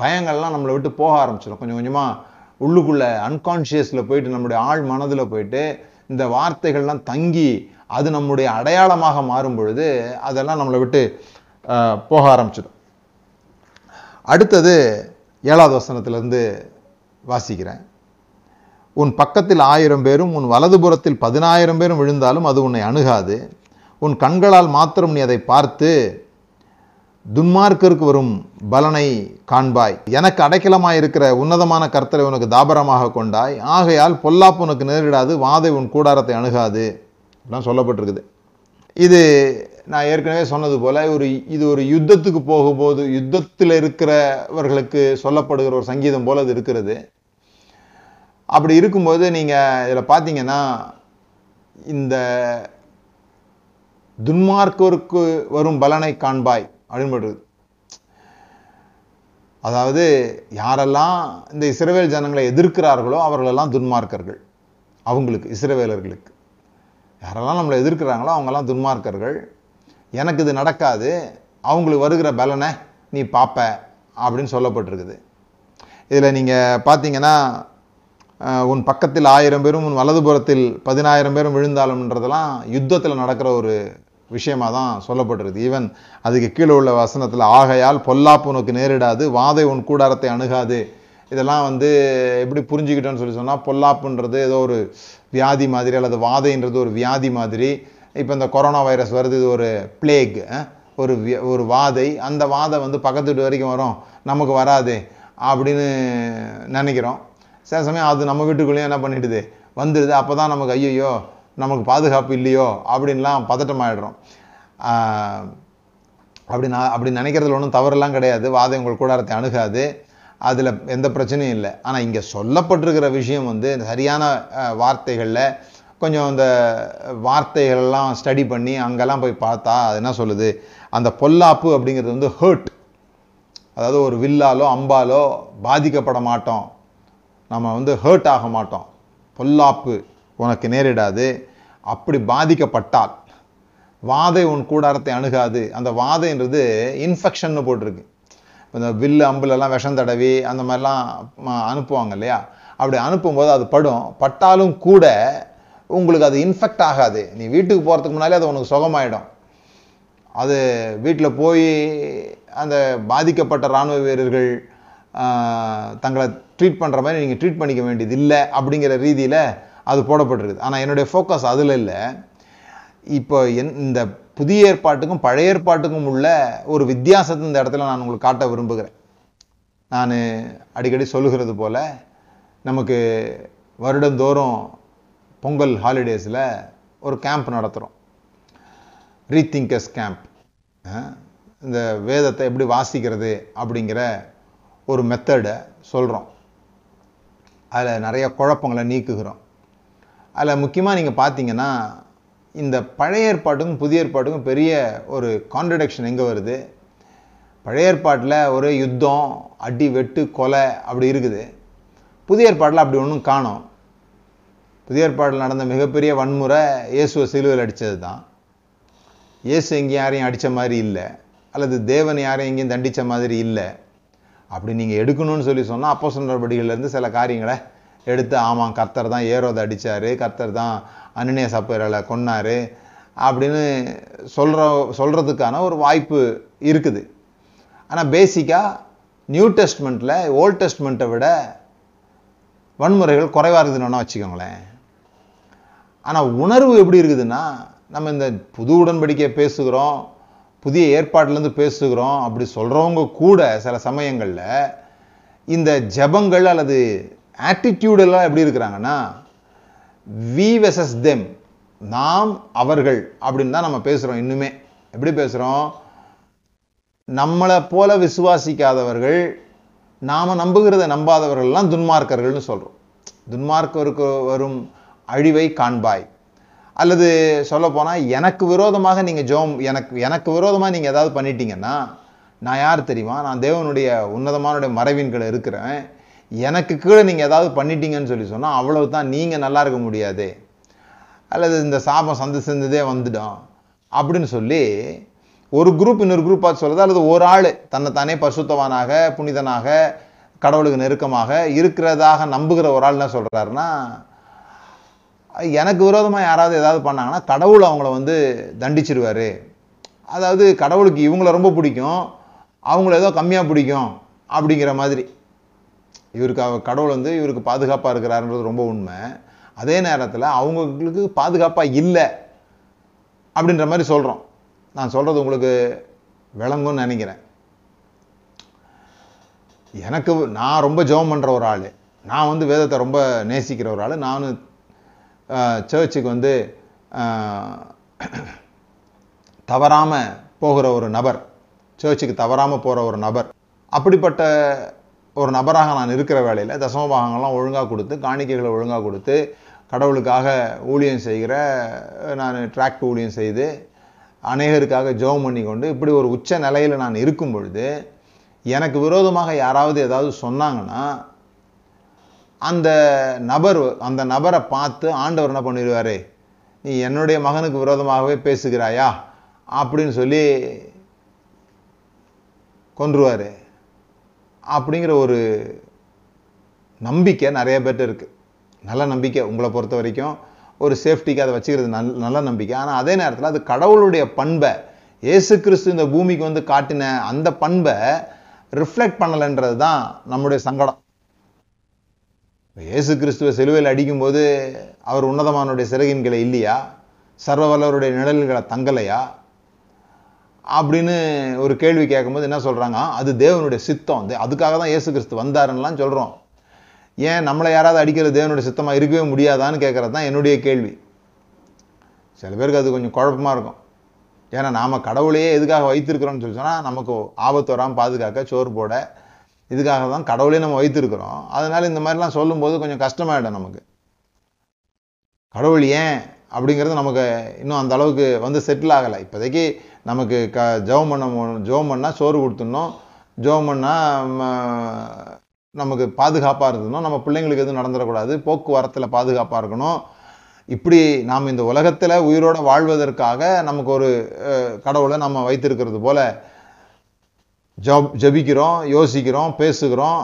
பயங்கள்லாம் நம்மளை விட்டு போக ஆரம்பிச்சிடும். கொஞ்சம் கொஞ்சமாக உள்ளுக்குள்ளே அன்கான்ஷியஸில் போயிட்டு நம்முடைய ஆழ் மனதில் போயிட்டு இந்த வார்த்தைகள்லாம் தங்கி அது நம்முடைய அடையாளமாக மாறும் பொழுது அதெல்லாம் நம்மளை விட்டு போக ஆரம்பிச்சிடும். அடுத்தது 7வது வசனத்திலேருந்து வாசிக்கிறேன். உன் பக்கத்தில் 1000 பேரும் உன் வலதுபுறத்தில் 10000 பேரும் விழுந்தாலும் அது உன்னை அணுகாது. உன் கண்களால் மாத்திரம் நீ அதை பார்த்து துன்மார்க்கருக்கு வரும் பலனை காண்பாய். எனக்கு அடைக்கலமாயிருக்கிற உன்னதமான கர்த்தரை உனக்கு தாபரமாக கொண்டாய். ஆகையால் பொல்லாப்பு உனக்கு நேரிடாது, வாதை உன் கூடாரத்தை அணுகாது எல்லாம் சொல்லப்பட்டிருக்குது. இது நான் ஏற்கனவே சொன்னது போல இது ஒரு யுத்தத்துக்கு போகும்போது யுத்தத்தில் இருக்கிறவர்களுக்கு சொல்லப்படுகிற ஒரு சங்கீதம் போல அது இருக்கிறது. அப்படி இருக்கும்போது நீங்கள் இதில் பார்த்தீங்கன்னா இந்த துன்மார்க்கோருக்கு வரும் பலனை காண்பாய் அப்படின்னு, அதாவது யாரெல்லாம் இந்த இஸ்ரவேல் ஜனங்களை எதிர்க்கிறார்களோ அவர்களெல்லாம் துன்மார்க்கர்கள். அவங்களுக்கு இஸ்ரவேலர்களுக்கு யாரெல்லாம் நம்மளை எதிர்க்கிறாங்களோ அவங்கெல்லாம் துன்மார்க்கர்கள். எனக்கு இது நடக்காது, அவங்களுக்கு வருகிற பலனை நீ பார்ப்ப அப்படின்னு சொல்லப்பட்டிருக்குது. இதில் நீங்கள் பார்த்தீங்கன்னா உன் பக்கத்தில் 1000 பேரும் உன் வலதுபுறத்தில் 10000 பேரும் விழுந்தாலும்ன்றதெல்லாம் யுத்தத்தில் நடக்கிற ஒரு விஷயமாக தான் சொல்லப்பட்டிருக்கு. ஈவன் அதுக்கு கீழே உள்ள வசனத்தில் ஆகையால் பொல்லாப்பு உனக்கு நேரிடாது, வாதை உன் கூடாரத்தை அணுகாது. இதெல்லாம் வந்து எப்படி புரிஞ்சுக்கிட்டோன்னு சொல்லி சொன்னால், பொல்லாப்புன்றது ஏதோ ஒரு வியாதி மாதிரி அல்லது வாதைன்றது ஒரு வியாதி மாதிரி. இப்போ இந்த கொரோனா வைரஸ் வருது, இது ஒரு பிளேக், ஒரு வாதை. அந்த வாதை வந்து பக்கத்து வீட்டு வரைக்கும் வரும், நமக்கு வராது அப்படின்னு நினைக்கிறோம். சில சமயம் அது நம்ம வீட்டுக்குள்ளேயும் என்ன பண்ணிடுது வந்துடுது. அப்போ தான் நமக்கு ஐயோ நமக்கு பாதுகாப்பு இல்லையோ அப்படின்லாம் பதட்டமாகிடுறோம். அப்படி நினைக்கிறதுல ஒன்றும் தவறுலாம் கிடையாது. வாதை உங்கள் கூடாரத்தை அணுகாது, அதில் எந்த பிரச்சனையும் இல்லை. ஆனால் இங்கே சொல்லப்பட்டிருக்கிற விஷயம் வந்து சரியான வார்த்தைகளில் கொஞ்சம் அந்த வார்த்தைகள்லாம் ஸ்டடி பண்ணி அங்கெல்லாம் போய் பார்த்தா அது என்ன சொல்லுது, அந்த பொல்லாப்பு அப்படிங்கிறது வந்து ஹர்ட், அதாவது ஒரு வில்லாலோ அம்பாலோ பாதிக்கப்பட மாட்டோம், நம்ம வந்து ஹர்ட் ஆக மாட்டோம், பொல்லாப்பு உனக்கு நேரிடாது. அப்படி பாதிக்கப்பட்டால் வாதை உன் கூடாரத்தை அணுகாது. அந்த வாதைன்றது இன்ஃபெக்ஷன்னு போட்டிருக்கு. இந்த வில்லு அம்புலெல்லாம் விஷம் தடவி அந்த மாதிரிலாம் அனுப்புவாங்க இல்லையா, அப்படி அனுப்பும்போது அது படும், பட்டாலும் கூட உங்களுக்கு அது இன்ஃபெக்ட் ஆகாது. நீ வீட்டுக்கு போகிறதுக்கு முன்னாலே அது உனக்கு சுகமாயிடும். அது வீட்டில் போய் அந்த பாதிக்கப்பட்ட இராணுவ வீரர்கள் தங்களை ட்ரீட் பண்ணுற மாதிரி நீங்கள் ட்ரீட் பண்ணிக்க வேண்டியது இல்லை அப்படிங்கிற ரீதியில் அது போடப்பட்டிருக்குது. ஆனால் என்னுடைய ஃபோக்கஸ் அதில் இல்லை. இப்போ இந்த புதிய ஏற்பாட்டுக்கும் பழைய ஏற்பாட்டுக்கும் உள்ள ஒரு வித்தியாசத்தை இந்த இடத்துல நான் உங்களுக்கு காட்ட விரும்புகிறேன். நான் அடிக்கடி சொல்லுகிறது போல் நமக்கு வருடந்தோறும் பொங்கல் ஹாலிடேஸில் ஒரு கேம்ப் நடத்துகிறோம், ரீதிங்கர்ஸ் கேம்ப். இந்த வேதத்தை எப்படி வாசிக்கிறது அப்படிங்கிற ஒரு மெத்தடை சொல்கிறோம். அதில் நிறைய குழப்பங்களை நீக்குகிறோம். அதில் முக்கியமாக நீங்கள் பார்த்தீங்கன்னா இந்த பழைய ஏற்பாட்டுக்கும் புதிய ஏற்பாட்டுக்கும் பெரிய ஒரு கான்ட்ரடிக்ஷன் எங்கே வருது. பழைய ஏற்பாட்டில் ஒரே யுத்தம், அடி, வெட்டு, கொலை அப்படி இருக்குது. புதிய ஏற்பாடில் அப்படி ஒன்றும் காணோம். புதிய ஏற்பாடில் நடந்த மிகப்பெரிய வன்முறை இயேசுவை சிலுவையில் அடித்தது தான். இயேசு எங்கேயும் யாரையும் அடித்த மாதிரி இல்லை, அல்லது தேவன் யாரையும் எங்கேயும் தண்டித்த மாதிரி இல்லை. அப்படி நீங்கள் எடுக்கணும்னு சொன்னால் அப்போஸ்தலர் நடபடிகளிலேருந்து சில காரியங்களை எடுத்து, ஆமாம் கர்த்தர் தான் ஏரோதை அடித்தார், கர்த்தர் தான் அனனியா சப்பைராவை கொன்னார் அப்படின்னு சொல்கிறதுக்கான ஒரு வாய்ப்பு இருக்குது. ஆனால் பேசிக்காக நியூ டெஸ்ட்மெண்ட்டில் ஓல்ட் டெஸ்ட்மெண்ட்டை விட வன்முறைகள் குறைவாக இருக்குதுன்னு வச்சுக்கோங்களேன். ஆனால் உணர்வு எப்படி இருக்குதுன்னா, நம்ம இந்த புது உடன்படிக்கையை பேசுகிறோம், புதிய ஏற்பாட்டிலேருந்து பேசுகிறோம் அப்படி சொல்கிறவங்க கூட சில சமயங்களில் இந்த ஜபங்கள் அல்லது ஆட்டிடியூடெல்லாம் எப்படி இருக்கிறாங்கன்னா, we versus them, நாம் அவர்கள் அப்படின்னு தான் நம்ம பேசுகிறோம். இன்னுமே எப்படி பேசுகிறோம், நம்மளை போல விசுவாசிக்காதவர்கள், நாம் நம்புகிறத நம்பாதவர்கள்லாம் துன்மார்க்கர்கள்னு சொல்கிறோம். துன்மார்க்கருக்கு வரும் அழிவை காண்பாய், அல்லது சொல்லப்போனால் எனக்கு விரோதமாக நீங்கள் எனக்கு விரோதமாக நீங்கள் ஏதாவது பண்ணிட்டீங்கன்னா, நான் யார் தெரியுமா, நான் தேவனுடைய உன்னதமானுடைய மறைவின்களை இருக்கிறேன், எனக்கு கீழே நீங்கள் ஏதாவது பண்ணிட்டீங்கன்னு சொன்னால் அவ்வளவு தான், நீங்கள் நல்லா இருக்க முடியாது, அல்லது இந்த சாபம் சந்ததே வந்துடும் அப்படின்னு சொல்லி ஒரு குரூப் இன்னொரு குரூப் பார்த்து சொல்கிறது, அல்லது ஒரு ஆள் தன்னைத்தானே பரிசுத்தவானாக புனிதனாக கடவுளுக்கு நெருக்கமாக இருக்கிறதாக நம்புகிற ஒரு ஆள் என்ன சொல்கிறாருன்னா, எனக்கு விரோதமாக யாராவது ஏதாவது பண்ணாங்கன்னா கடவுள் அவங்கள வந்து தண்டிச்சிருவார், அதாவது கடவுளுக்கு இவங்கள ரொம்ப பிடிக்கும், அவங்கள ஏதோ கம்மியாக பிடிக்கும் அப்படிங்கிற மாதிரி. இவருக்கு கடவுள் வந்து இவருக்கு பாதுகாப்பாக இருக்கிறாருன்றது ரொம்ப உண்மை, அதே நேரத்தில் அவங்களுக்கு பாதுகாப்பாக இல்லை அப்படின்ற மாதிரி சொல்கிறோம். நான் சொல்கிறது உங்களுக்கு விளங்கும்னு நினைக்கிறேன். எனக்கு நான் ரொம்ப ஜெபம் பண்ணுற ஒரு ஆள், நான் வந்து வேதத்தை ரொம்ப நேசிக்கிற ஒரு ஆள், நான் சர்ச்சுக்கு வந்து தவறாமல் போகிற ஒரு நபர், சர்ச்சுக்கு தவறாமல் போகிற ஒரு நபர், அப்படிப்பட்ட ஒரு நபராக நான் இருக்கிற வேலையில் தசமபாகங்கள்லாம் ஒழுங்காக கொடுத்து, காணிக்கைகளை ஒழுங்காக கொடுத்து, கடவுளுக்காக ஊழியம் செய்கிற நான் டிராக்ட் ஊழியம் செய்து அநேகருக்காக ஜெபம் பண்ணி கொண்டு இப்படி ஒரு உச்ச நிலையில் நான் இருக்கும் பொழுது எனக்கு விரோதமாக யாராவது ஏதாவது சொன்னாங்கன்னா அந்த நபரை பார்த்து ஆண்டவர் என்ன பண்ணிடுவார், நீ என்னுடைய மகனுக்கு விரோதமாகவே பேசுகிறாயா அப்படின்னு சொல்லி கொன்றுவார் அப்படிங்கிற ஒரு நம்பிக்கை நிறைய பேர்கிட்ட இருக்குது. நல்ல நம்பிக்கை, உங்களை பொறுத்த வரைக்கும் ஒரு சேஃப்டிக்கு அதை வச்சுக்கிறது நல்ல நம்பிக்கை. ஆனால் அதே நேரத்தில் அது கடவுளுடைய பண்பை, இயேசு கிறிஸ்து இந்த பூமிக்கு வந்து காட்டின அந்த பண்பை ரிஃப்ளெக்ட் பண்ணலைன்றது தான் நம்முடைய சங்கடம். இயேசு கிறிஸ்துவை சிலுவையில் அடிக்கும்போது அவர் உன்னதமானுடைய சிறகின்களை இல்லையா, சர்வவல்லவருடைய நிழல்களை தங்கலையா அப்படின்னு ஒரு கேள்வி கேட்கும்போது என்ன சொல்கிறாங்க, அது தேவனுடைய சித்தம், அதுக்காக தான் இயேசு கிறிஸ்து வந்தாருன்னெலாம் சொல்கிறோம். ஏன் நம்மளை யாராவது அடிக்கிறது தேவனுடைய சித்தமாக இருக்கவே முடியாதான்னு கேட்குறது தான் என்னுடைய கேள்வி. சில பேருக்கு அது கொஞ்சம் குழப்பமாக இருக்கும். ஏன்னா நாம் கடவுளையே எதுக்காக வைத்திருக்கிறோன்னு சொல்லி சொன்னால், நமக்கு ஆபத்து வராமல் பாதுகாக்க, சோறு போட, இதுக்காக தான் கடவுளே நம்ம வைத்திருக்கிறோம். அதனால் இந்த மாதிரிலாம் சொல்லும்போது கொஞ்சம் கஷ்டமாகிடும் நமக்கு. கடவுள் ஏன் அப்படிங்கிறது நமக்கு இன்னும் அந்த அளவுக்கு வந்து செட்டில் ஆகலை. இப்போதைக்கு நமக்கு ஜெபம் பண்ணால் சோறு கொடுத்துடணும், ஜெபம் பண்ணால் நமக்கு பாதுகாப்பாக இருக்கணும், நம்ம பிள்ளைங்களுக்கு எதுவும் நடந்துடக்கூடாது, போக்குவரத்தில் பாதுகாப்பாக இருக்கணும், இப்படி நாம் இந்த உலகத்தில் உயிரோடு வாழ்வதற்காக நமக்கு ஒரு கடவுளை நம்ம வைத்திருக்கிறது போல் ஜபிக்கிறோம், யோசிக்கிறோம், பேசுகிறோம்.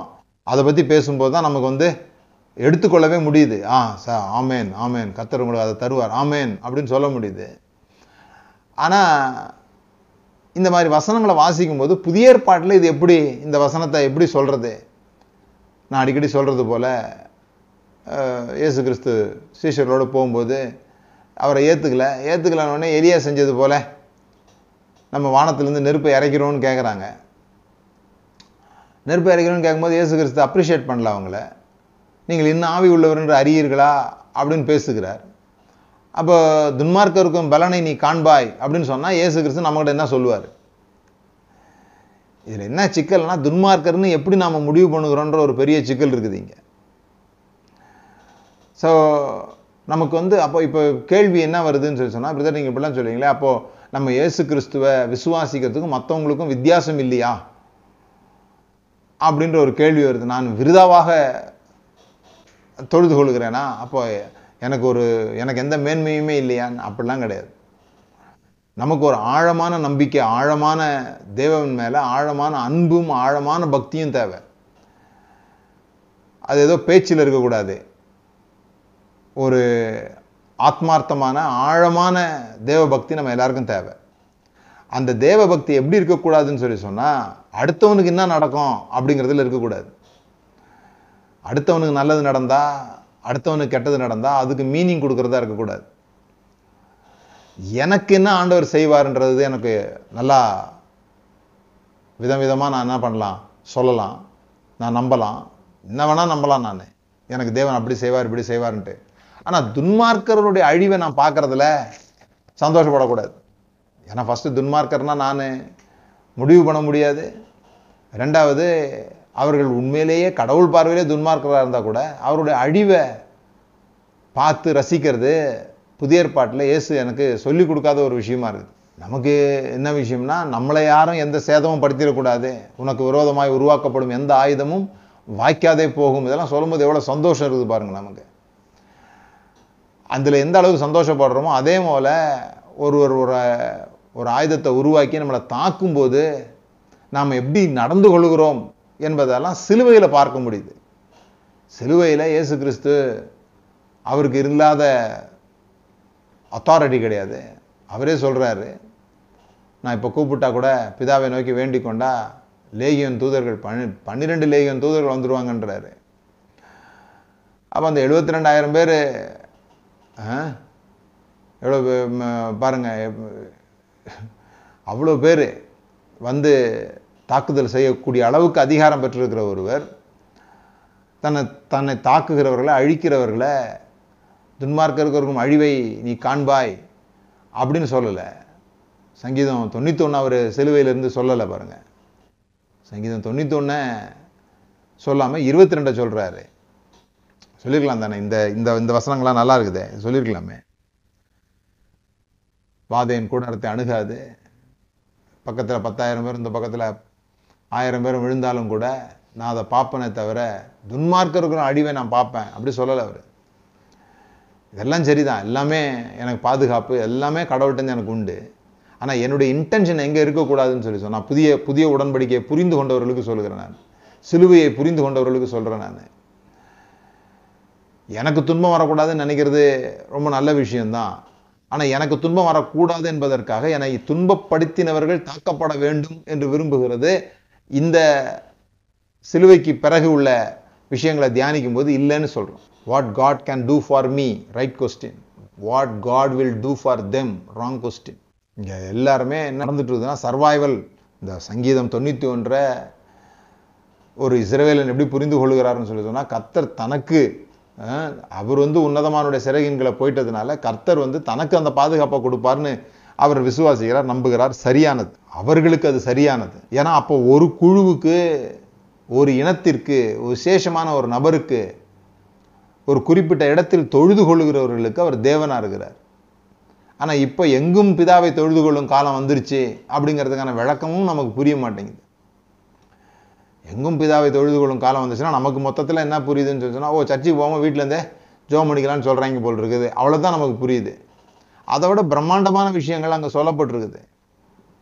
அதை பற்றி பேசும்போது தான் நமக்கு வந்து எடுத்துக்கொள்ளவே முடியுது. ஆமேன் ஆமேன் கர்த்தர் உங்களுக்கு அதை தருவார், ஆமேன் அப்படின்னு சொல்ல முடியுது. ஆனால் இந்த மாதிரி வசனங்களை வாசிக்கும்போது புதிய ஏற்பாட்டில் இது எப்படி, இந்த வசனத்தை எப்படி சொல்கிறது? நான் அடிக்கடி சொல்கிறது போல், இயேசு கிறிஸ்து சீஷர்களோடு போகும்போது அவரை ஏற்றுக்கலன்னொடனே எலியா செஞ்சது போல் நம்ம வானத்திலேருந்து நெருப்பை இறக்கிறோன்னு கேட்குறாங்க. நெருப்பை இறக்கிறோன்னு கேட்கும்போது இயேசு கிறிஸ்து அப்ரிஷியேட் பண்ணல அவங்கள. நீங்கள் இன்னும் ஆவி உள்ளவர்ன்ற அறியீர்களா அப்படின்னு பேசுகிறார். அப்போ துன்மார்க்கருக்கும் பலனை நீ காண்பாய் அப்படின்னு சொன்னால் இயேசு கிறிஸ்து நம்மகிட்ட என்ன சொல்லுவார்? இதில் என்ன சிக்கல்னா, துன்மார்க்கர்னு எப்படி நாம் முடிவு பண்ணுகிறோன்ற ஒரு பெரிய சிக்கல் இருக்குது இங்கே. ஸோ நமக்கு வந்து அப்போ இப்போ கேள்வி என்ன வருதுன்னு சொல்லி சொன்னால், பிரதர் நீங்கள் இப்படிலாம் சொல்லுவீங்களே, அப்போது நம்ம இயேசு கிறிஸ்துவை விசுவாசிக்கிறதுக்கும் மற்றவங்களுக்கும் வித்தியாசம் இல்லையா அப்படின்ற ஒரு கேள்வி வருது. நான் விருதாவாக தொழுது கொள்கிறேன்னா அப்போ எனக்கு எந்த மேன்மையுமே இல்லையான்னு அப்படிலாம் கிடையாது. நமக்கு ஒரு ஆழமான நம்பிக்கை, ஆழமான தேவன் மேலே ஆழமான அன்பும் ஆழமான பக்தியும் தேவை. அது ஏதோ பேச்சில் இருக்கக்கூடாது. ஒரு ஆத்மார்த்தமான ஆழமான தேவபக்தி நம்ம எல்லாருக்கும் தேவை. அந்த தேவபக்தி எப்படி இருக்கக்கூடாதுன்னு சொன்னால், அடுத்தவனுக்கு என்ன நடக்கும் அப்படிங்கிறதுல இருக்கக்கூடாது. அடுத்தவனுக்கு நல்லது நடந்தால், அடுத்தவனுக்கு கெட்டது நடந்தால் அதுக்கு மீனிங் கொடுக்குறதா இருக்கக்கூடாது. எனக்கு என்ன ஆண்டவர் செய்வார்ன்றது எனக்கு நல்லா விதவிதமாக நான் என்ன பண்ணலாம், சொல்லலாம், நான் நம்பலாம், என்ன வேணால் நம்பலாம். நான் எனக்கு தேவன் அப்படி செய்வார் இப்படி செய்வார்ன்ட்டு. ஆனால் துன்மார்க்கருடைய அழிவை நான் பார்க்குறதுல சந்தோஷப்படக்கூடாது. ஏன்னா ஃபஸ்ட்டு துன்மார்க்கர்னால் நான் முடிவு பண்ண முடியாது. ரெண்டாவது, அவர்கள் உண்மையிலேயே கடவுள் பார்வையிலே துன்மார்க்கராக இருந்தால் கூட அவருடைய அழிவை பார்த்து ரசிக்கிறது புதிய ஏற்பாட்டில் இயேசு எனக்கு சொல்லி கொடுக்காத ஒரு விஷயமா இருக்குது. நமக்கு என்ன விஷயம்னா, நம்மளை யாரும் எந்த சேதமும் படுத்திடக்கூடாது, உனக்கு விரோதமாய் உருவாக்கப்படும் எந்த ஆயுதமும் வாய்க்காதே போகும், இதெல்லாம் சொல்லும்போது எவ்வளோ சந்தோஷம் இருக்குது பாருங்கள். நமக்கு அதில் எந்த அளவுக்கு சந்தோஷப்படுறோமோ அதே போல் ஒரு ஆயுதத்தை உருவாக்கி நம்மளை தாக்கும்போது நாம் எப்படி நடந்து கொள்கிறோம் என்பதெல்லாம் சிலுவையில் பார்க்க முடியுது. சிலுவையில் இயேசு கிறிஸ்து, அவருக்கு இல்லாத அத்தாரிட்டி கிடையாது. அவரே சொல்கிறாரு, நான் இப்போ கூப்பிட்டா கூட பிதாவை நோக்கி வேண்டிக் கொண்டா லேகியோன் தூதர்கள் 12 லேகியோன் தூதர்கள் வந்துடுவாங்கன்றாரு. அப்போ அந்த 72,000 பேர் எவ்வளோ பாருங்கள், அவ்வளோ பேர் வந்து தாக்குதல் செய்யக்கூடிய அளவுக்கு அதிகாரம் பெற்றிருக்கிற ஒருவர் தன்னை தாக்குகிறவர்களை அழிக்கிறவர்களை துன்மார்க்கருக்கும் அழிவை நீ காண்பாய் அப்படின்னு சொல்லலை. சங்கீதம் 91 அவர் சிலுவையிலிருந்து சொல்லலை பாருங்கள். சங்கீதம் 91 சொல்லாமல் 22 சொல்கிறாரு. சொல்லியிருக்கலாம் தானே, இந்த இந்த வசனங்கள்லாம் நல்லா இருக்குது, சொல்லியிருக்கலாமே. வாதையின் கூடாரத்தை அணுகாது, பக்கத்தில் 10,000 பேர், இந்த பக்கத்தில் 1,000 பேர் விழுந்தாலும் கூட நான் அதை பார்ப்பேனே தவிர துன்மார்க்கருக்கிற அழிவை நான் பார்ப்பேன் அப்படி சொல்லலை அவர். இதெல்லாம் சரிதான், எல்லாமே எனக்கு பாதுகாப்பு, எல்லாமே கடவுள்கிட்ட எனக்கு உண்டு. ஆனால் என்னுடைய இன்டென்ஷன் எங்கே இருக்கக்கூடாதுன்னு சொன்னால், புதிய உடன்படிக்கையை புரிந்து கொண்டவர்களுக்கு சொல்கிறேன், நான் சிலுவையை புரிந்து கொண்டவர்களுக்கு சொல்கிறேன். நான் எனக்கு துன்பம் வரக்கூடாதுன்னு நினைக்கிறது ரொம்ப நல்ல விஷயம்தான். ஆனால் எனக்கு துன்பம் வரக்கூடாது என்பதற்காக என்னை துன்பப்படுத்தினவர்கள் தாக்கப்பட வேண்டும் என்று விரும்புகிறது இந்த சிலுவைக்கு பிறகு உள்ள விஷயங்களை தியானிக்கும் போது இல்லைன்னு சொல்கிறோம். What God can do for me, right question. What God will do for them, wrong question. இங்கே எல்லாருமே நடந்துட்டு இருக்குதுன்னா சர்வைவல். இந்த சங்கீதம் 91 ஒரு இஸ்ரவேலன் எப்படி புரிந்து கொள்கிறாருன்னு சொன்னால், கர்த்தர் தனக்கு, அவர் உன்னதமானுடைய சிறகின்களை போயிட்டதுனால கர்த்தர் தனக்கு அந்த பாதுகாப்பை கொடுப்பார்னு அவர் விசுவாசிக்கிறார், நம்புகிறார். சரியானது, அவர்களுக்கு அது சரியானது. ஏன்னா அப்போ ஒரு குழுவுக்கு, ஒரு இனத்திற்கு, ஒரு விசேஷமான ஒரு நபருக்கு, ஒரு குறிப்பிட்ட இடத்தில் தொழுது கொள்ளுகிறவர்களுக்கு அவர் தேவனாக இருக்கிறார். ஆனால் இப்போ எங்கும் பிதாவை தொழுது கொள்ளும் காலம் வந்துருச்சு அப்படிங்கிறதுக்கான விளக்கமும் நமக்கு புரிய மாட்டேங்குது. எங்கும் பிதாவை தொழுது கொள்ளும் காலம் வந்துச்சுன்னா நமக்கு மொத்தத்தில் என்ன புரியுதுன்னு சொன்னால், ஓ சர்ச்சுக்கு போகாமல் வீட்டிலேருந்தே ஜோம் பண்ணிக்கலான்னு சொல்கிறாங்க போல் இருக்குது, அவ்வளோதான் நமக்கு புரியுது. அதை விட பிரம்மாண்டமான விஷயங்கள் அங்கே சொல்லப்பட்டிருக்குது.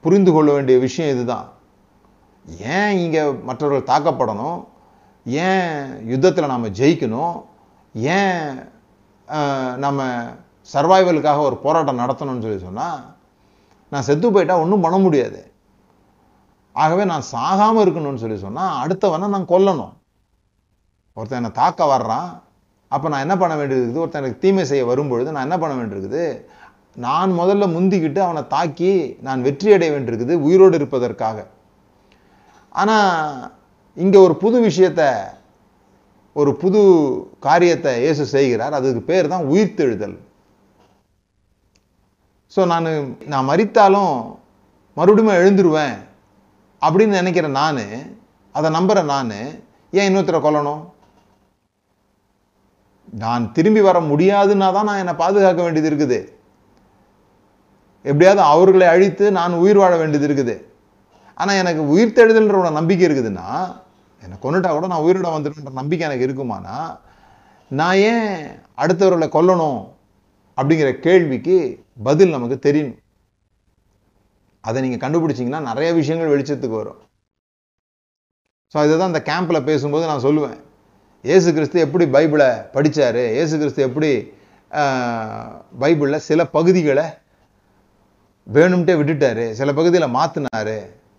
புரிந்து கொள்ள வேண்டிய விஷயம் இதுதான். ஏன் இங்கே மற்றவர்கள் தாக்கப்படணும், ஏன் யுத்தத்தில் நாம் ஜெயிக்கணும், ஏன் நம்ம சர்வைவலுக்காக ஒரு போராட்டம் நடத்தணும்னு சொன்னால், நான் செத்து போயிட்டால் ஒன்றும் பண்ண முடியாது, ஆகவே நான் சாகாமல் இருக்கணும்னு சொன்னால் அடுத்தவனை நான் கொல்லணும். ஒருத்தன் என்னை தாக்க வர்றான், அப்போ நான் என்ன பண்ண வேண்டியிருக்குது, ஒருத்தன் எனக்கு தீமை செய்ய வரும்பொழுது நான் என்ன பண்ண வேண்டியிருக்குது, நான் முதல்ல முந்திக்கிட்டு அவனை தாக்கி நான் வெற்றி அடைய வேண்டியிருக்குது உயிரோடு இருப்பதற்காக. ஆனால் இங்கே ஒரு புது விஷயத்தை, ஒரு புது காரியத்தை இயேசு செய்கிறார். அதுக்கு பேர் தான் உயிர்த்தெழுதல். ஸோ நான் மறித்தாலும் மறுபடியும் எழுந்துருவேன் அப்படின்னு நினைக்கிறேன். நான் அதை நம்புகிறேன். நான் ஏன் இன்னொருத்தரை கொல்லணும்? நான் திரும்பி வர முடியாதுன்னா தான் நான் என்னை பாதுகாக்க வேண்டியது இருக்குது, எப்படியாவது அவர்களை அழித்து நான் உயிர் வாழ வேண்டியது இருக்குது. ஆனால் எனக்கு உயிர்த்தெழுதல்ன்ற நம்பிக்கை இருக்குதுன்னா, என்னை கொண்டுட்டா கூட நான் உயிரோட வந்துடுன்ற நம்பிக்கை எனக்கு இருக்குமானா, நான் ஏன் அடுத்தவர்களை கொல்லணும் அப்படிங்கிற கேள்விக்கு பதில் நமக்கு தெரியணும். அதை நீங்கள் கண்டுபிடிச்சிங்கன்னா நிறைய விஷயங்கள் வெளிச்சத்துக்கு வரும். ஸோ இதை தான் அந்த கேம்பில் பேசும்போது நான் சொல்லுவேன், ஏசு கிறிஸ்து எப்படி பைபிளை படித்தார், ஏசு கிறிஸ்து எப்படி பைபிளில் சில பகுதிகளை வேணும்ட்டே விட்டுட்டார், சில பகுதியில் மாற்றினார்.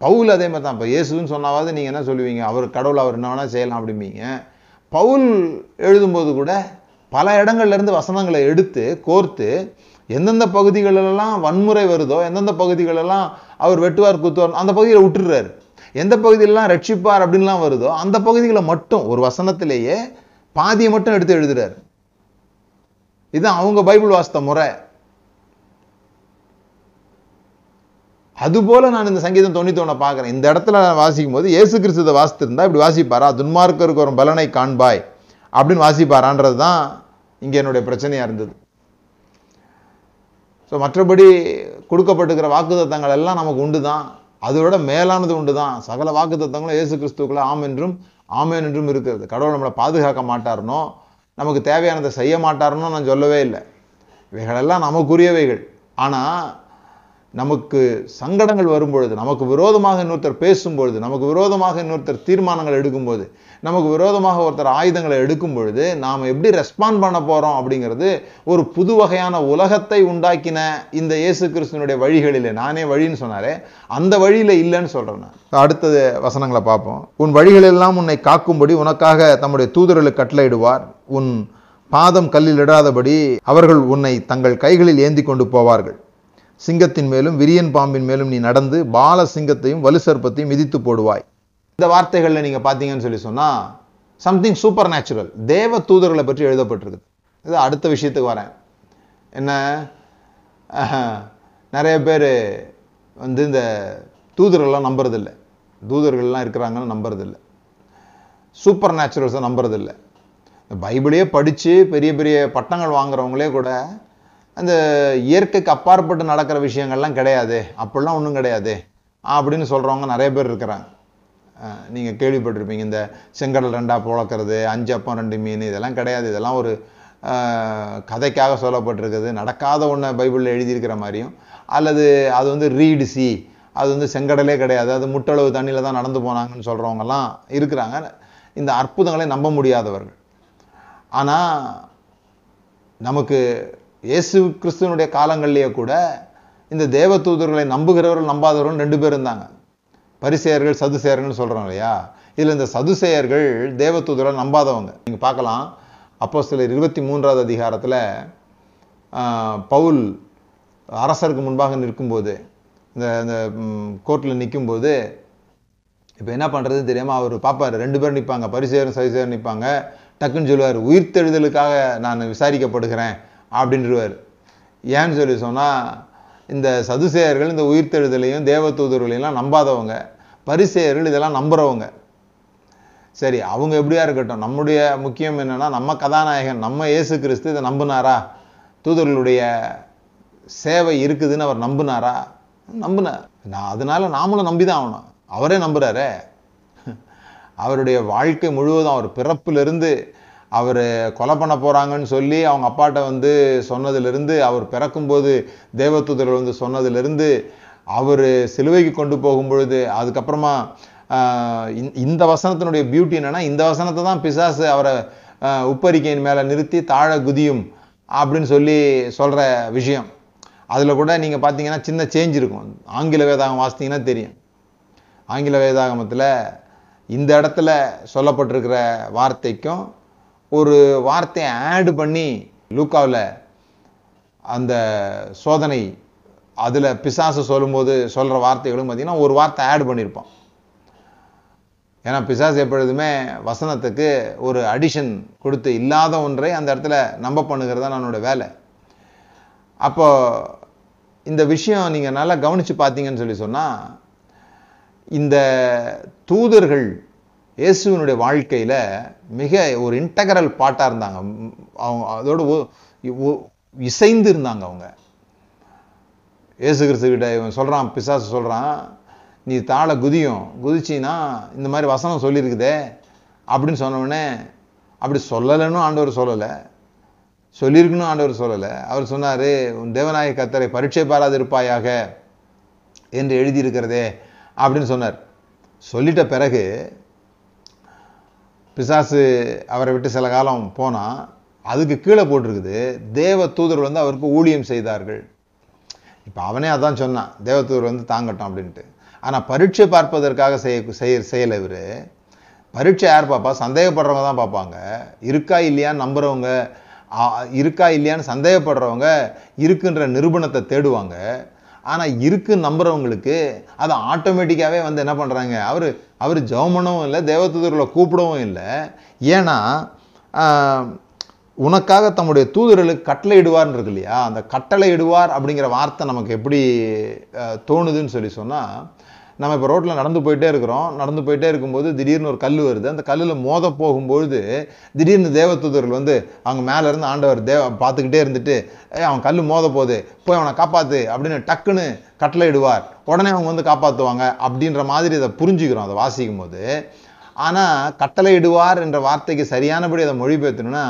பவுல் அதே மாதிரி தான். இப்போ இயேசுன்னு சொன்னாவது நீங்கள் என்ன சொல்லுவீங்க, அவர் கடவுள், அவர் என்ன வேணால் செய்யலாம் அப்படிம்பீங்க. பவுல் எழுதும்போது கூட பல இடங்கள்லேருந்து வசனங்களை எடுத்து கோர்த்து எந்தெந்த பகுதிகளெல்லாம் வன்முறை வருதோ, எந்தெந்த பகுதிகளெல்லாம் அவர் வெட்டுவார் குத்துவார் அந்த பகுதியை விட்டுடுறாரு, எந்த பகுதியிலலாம் ரட்சிப்பார் அப்படின்லாம் வருதோ அந்த பகுதிகளை மட்டும் ஒரு வசனத்திலேயே பாதியை மட்டும் எடுத்து எழுதுறாரு. இதுதான் அவங்க பைபிள் வாசித்த முறை. அதுபோல நான் இந்த சங்கீதம் 91 பார்க்குறேன். இந்த இடத்துல நான் வாசிக்கும் போது ஏசு கிறிஸ்துவை வாசித்திருந்தா இப்படி வாசிப்பாரா, துன்மார்க்கருக்கு ஒரு பலனை காண்பாய் அப்படின்னு வாசிப்பாரான்றது தான் இங்கே என்னுடைய பிரச்சனையாக இருந்தது. ஸோ மற்றபடி கொடுக்கப்பட்டுக்கிற வாக்குத்தத்தங்கள் எல்லாம் நமக்கு உண்டு தான், அதோட மேலானது உண்டு தான். சகல வாக்குத்தத்தங்களும் ஏசு கிறிஸ்துக்குள்ள ஆமென் என்றும் இருக்கிறது. கடவுள் நம்மளை பாதுகாக்க மாட்டாருனோ, நமக்கு தேவையானதை செய்ய மாட்டாருனோ நான் சொல்லவே இல்லை. இவைகளெல்லாம் நமக்குரியவைகள். ஆனால் நமக்கு சங்கடங்கள் வரும்பொழுது, நமக்கு விரோதமாக இன்னொருத்தர் பேசும்பொழுது, நமக்கு விரோதமாக இன்னொருத்தர் தீர்மானங்கள் எடுக்கும்போது, நமக்கு விரோதமாக ஒருத்தர் ஆயுதங்களை எடுக்கும் பொழுது நாம் எப்படி ரெஸ்பாண்ட் பண்ண போகிறோம் அப்படிங்கிறது ஒரு புது வகையான உலகத்தை உண்டாக்கின இந்த இயேசு கிறிஸ்துவனுடைய வழிகளில், நானே வழின்னு சொன்னாரே அந்த வழியில் இல்லைன்னு சொல்கிறேன் நான். அடுத்தது வசனங்களை பார்ப்போம். உன் வழிகளெல்லாம் உன்னை காக்கும்படி உனக்காக தம்முடைய தூதர்களுக்கு கட்டளையிடுவார், உன் பாதம் கல்லில் இடாதபடி அவர்கள் உன்னை தங்கள் கைகளில் ஏந்தி கொண்டு போவார்கள், சிங்கத்தின் மேலும் விரியன் பாம்பின் மேலும் நீ நடந்து பால சிங்கத்தையும் வலு சர்ப்பத்தையும் மிதித்து போடுவாய். இந்த வார்த்தைகளில் நீங்கள் பார்த்தீங்கன்னு சொன்னால் சம்திங் சூப்பர் நேச்சுரல், தேவ தூதர்களை பற்றி எழுதப்பட்டிருக்கு. இது அடுத்த விஷயத்துக்கு வரேன். என்ன நிறைய பேர் இந்த தூதர்கள்லாம் நம்புறதில்லை, தூதர்கள்லாம் இருக்கிறாங்கன்னு நம்புறதில்லை, சூப்பர் நேச்சுரல்ஸை நம்புறதில்லை. பைபிளையே படித்து பெரிய பெரிய பட்டங்கள் வாங்குறவங்களே கூட அந்த இயற்கைக்கு அப்பாற்பட்டு நடக்கிற விஷயங்கள்லாம் கிடையாது, அப்படிலாம் ஒன்றும் கிடையாது அப்படின்னு சொல்கிறவங்க நிறைய பேர் இருக்கிறாங்க. நீங்கள் கேள்விப்பட்டிருப்பீங்க, இந்த செங்கடல் ரெண்டாக பிளக்கிறது, 5 அப்பம் 2 மீன் இதெல்லாம் கிடையாது, இதெல்லாம் ஒரு கதைக்காக சொல்லப்பட்டிருக்குது, நடக்காத ஒன்றை பைபிளில் எழுதியிருக்கிற மாதிரியும், அல்லது அது ரீடு சி, அது செங்கடலே கிடையாது, அது முட்டளவு தண்ணியில் தான் நடந்து போனாங்கன்னு சொல்கிறவங்கலாம் இருக்கிறாங்க. இந்த அற்புதங்களை நம்ப முடியாதவர்கள். ஆனால் நமக்கு இயேசு கிறிஸ்துவனுடைய காலங்கள்லேயே கூட இந்த தேவ தூதர்களை நம்புகிறவர்கள் நம்பாதவர்கள் 2 பேர் இருந்தாங்க, பரிசேயர்கள் சதுசேயர்கள்னு சொல்கிறோம் இல்லையா. இதில் இந்த சதுசேயர்கள் தேவ தூதர்களை நம்பாதவங்க. நீங்கள் பார்க்கலாம் அப்போஸ்தலர் 23 அதிகாரத்தில் பவுல் அரசருக்கு முன்பாக நிற்கும்போது, இந்த கோர்ட்டில் நிற்கும்போது இப்போ என்ன பண்ணுறது தெரியாமல் அவர் பார்ப்பார், 2 பேர் நிற்பாங்க, பரிசேயரும் சதுசேயரும் நிற்பாங்க, டக்குன்னு சொல்லுவார், உயிர்த்தெழுதலுக்காக நான் விசாரிக்கப்படுகிறேன் அப்படின்றவர். ஏன்னு சொன்னால் இந்த சதுசேயர்கள் இந்த உயிர்த்தெழுதலையும் தேவ தூதர்களையும் நம்பாதவங்க, பரிசேயர்கள் இதெல்லாம் நம்புகிறவங்க. சரி, அவங்க எப்படியா இருக்கட்டும், நம்முடைய முக்கியம் என்னென்னா நம்ம கதாநாயகன் நம்ம இயேசு கிறிஸ்து இதை நம்பினாரா, தூதர்களுடைய சேவை இருக்குதுன்னு அவர் நம்பினாரா, நம்பினார். அதனால நாமளும் நம்பி தான் ஆகணும். அவரே நம்புகிறாரே, அவருடைய வாழ்க்கை முழுவதும் அவர் பிறப்பிலிருந்து அவர் கொலை பண்ண போகிறாங்கன்னு சொல்லி அவங்க அப்பாட்ட சொன்னதிலிருந்து, அவர் பிறக்கும்போது தேவதூதர்கள் சொன்னதிலிருந்து, அவர் சிலுவைக்கு கொண்டு போகும்பொழுது, அதுக்கப்புறமா இந்த வசனத்தினுடைய பியூட்டி என்னென்னா, இந்த வசனத்தை தான் பிசாசு அவரை உப்பரிக்கையின் மேலே நிறுத்தி தாழ குதியும் அப்படின்னு சொல்கிற விஷயம். அதில் கூட நீங்கள் பார்த்தீங்கன்னா சின்ன சேஞ்ச் இருக்கும். ஆங்கில வேதாகம் வாசித்தீங்கன்னா தெரியும், ஆங்கில வேதாகமத்தில் இந்த இடத்துல சொல்லப்பட்டிருக்கிற வார்த்தைக்கும் ஒரு வார்த்தையை ஆட் பண்ணி லூக்காவில் அந்த சோதனை அதில் பிசாசு சொல்லும்போது சொல்கிற வார்த்தைகளும் பார்த்திங்கன்னா ஒரு வார்த்தை ஆட் பண்ணியிருப்பான். ஏன்னா பிசாசு எப்பொழுதுமே வசனத்துக்கு ஒரு அடிஷன் கொடுத்து இல்லாத ஒன்றை அந்த இடத்துல நம்ப பண்ணுகிறது தான் என்னோடய வேலை. அப்போது இந்த விஷயம் நீங்கள் நல்லா கவனித்து பார்த்தீங்கன்னு சொன்னால், இந்த தூதர்கள் இயேசுவனுடைய வாழ்க்கையில் மிக ஒரு இன்டகரல் பாட்டாக இருந்தாங்க. அவங்க அதோட இசைந்து இருந்தாங்க. அவங்க இயேசு கிறிஸ்துக்கிட்ட இவன் சொல்கிறான், பிசாசு சொல்கிறான், நீ தாழ குதியும், குதிச்சின்னா இந்த மாதிரி வசனம் சொல்லியிருக்குதே அப்படின்னு சொன்னோடனே அப்படி சொல்லலைன்னு ஆண்டவர் சொல்லலை, சொல்லியிருக்குன்னு ஆண்டவர் சொல்லலை. அவர் சொன்னார், உன் தேவனாகிய கர்த்தரை பரீட்சை பாராதிருப்பாயாக என்று எழுதியிருக்கிறதே அப்படின்னு சொன்னார். சொல்லிட்ட பிறகு பிசாசு அவரை விட்டு சில காலம் போனால் அதுக்கு கீழே போட்டிருக்குது, தேவ தூதர் வந்து அவருக்கு ஊழியம் செய்தார்கள். இப்போ அவனே அதான் சொன்னான், தேவ தூதர் வந்து தாங்கட்டும் அப்படின்ட்டு. ஆனால் பரீட்சை பார்ப்பதற்காக செய்யலை இவர். பரீட்சை யார் பார்ப்பா? சந்தேகப்படுறவங்க தான் பார்ப்பாங்க. இருக்கா இல்லையான்னு நம்புகிறவங்க, இருக்கா இல்லையான்னு சந்தேகப்படுறவங்க இருக்குன்ற நிரூபணத்தை தேடுவாங்க. ஆனால் இருக்குன்னு நம்புகிறவங்களுக்கு அதை ஆட்டோமேட்டிக்காகவே வந்து என்ன பண்ணுறாங்க, அவர் ஜெபம் பண்ணவும் இல்லை, தேவதூதர்களை கூப்பிடவும் இல்லை. ஏன்னா உனக்காக தம்முடைய தூதர்களுக்கு கட்டளை இடுவார்னு இருக்கு இல்லையா? அந்த கட்டளை இடுவார் அப்படிங்கிற வார்த்தை நமக்கு எப்படி தோணுதுன்னு சொன்னால், நம்ம இப்போ ரோட்டில் நடந்து போயிட்டே இருக்கும்போது திடீர்னு ஒரு கல் வருது. அந்த கல்லில் மோத போகும்பொழுது திடீர்னு தேவதூதர்கள் வந்து அவங்க மேலேருந்து ஆண்டவர் பார்த்துக்கிட்டே இருந்துட்டு, அவன் கல் மோத போகுது, போய் அவனை காப்பாற்று அப்படின்னு டக்குன்னு கட்டளை இடுவார். உடனே அவங்க வந்து காப்பாற்றுவாங்க அப்படின்ற மாதிரி இதை புரிஞ்சுக்கிறோம் அதை வாசிக்கும் போது. ஆனால் கட்டளை இடுவார் என்ற வார்த்தைக்கு சரியானபடி அதை மொழிபெயர்த்தணும்னா,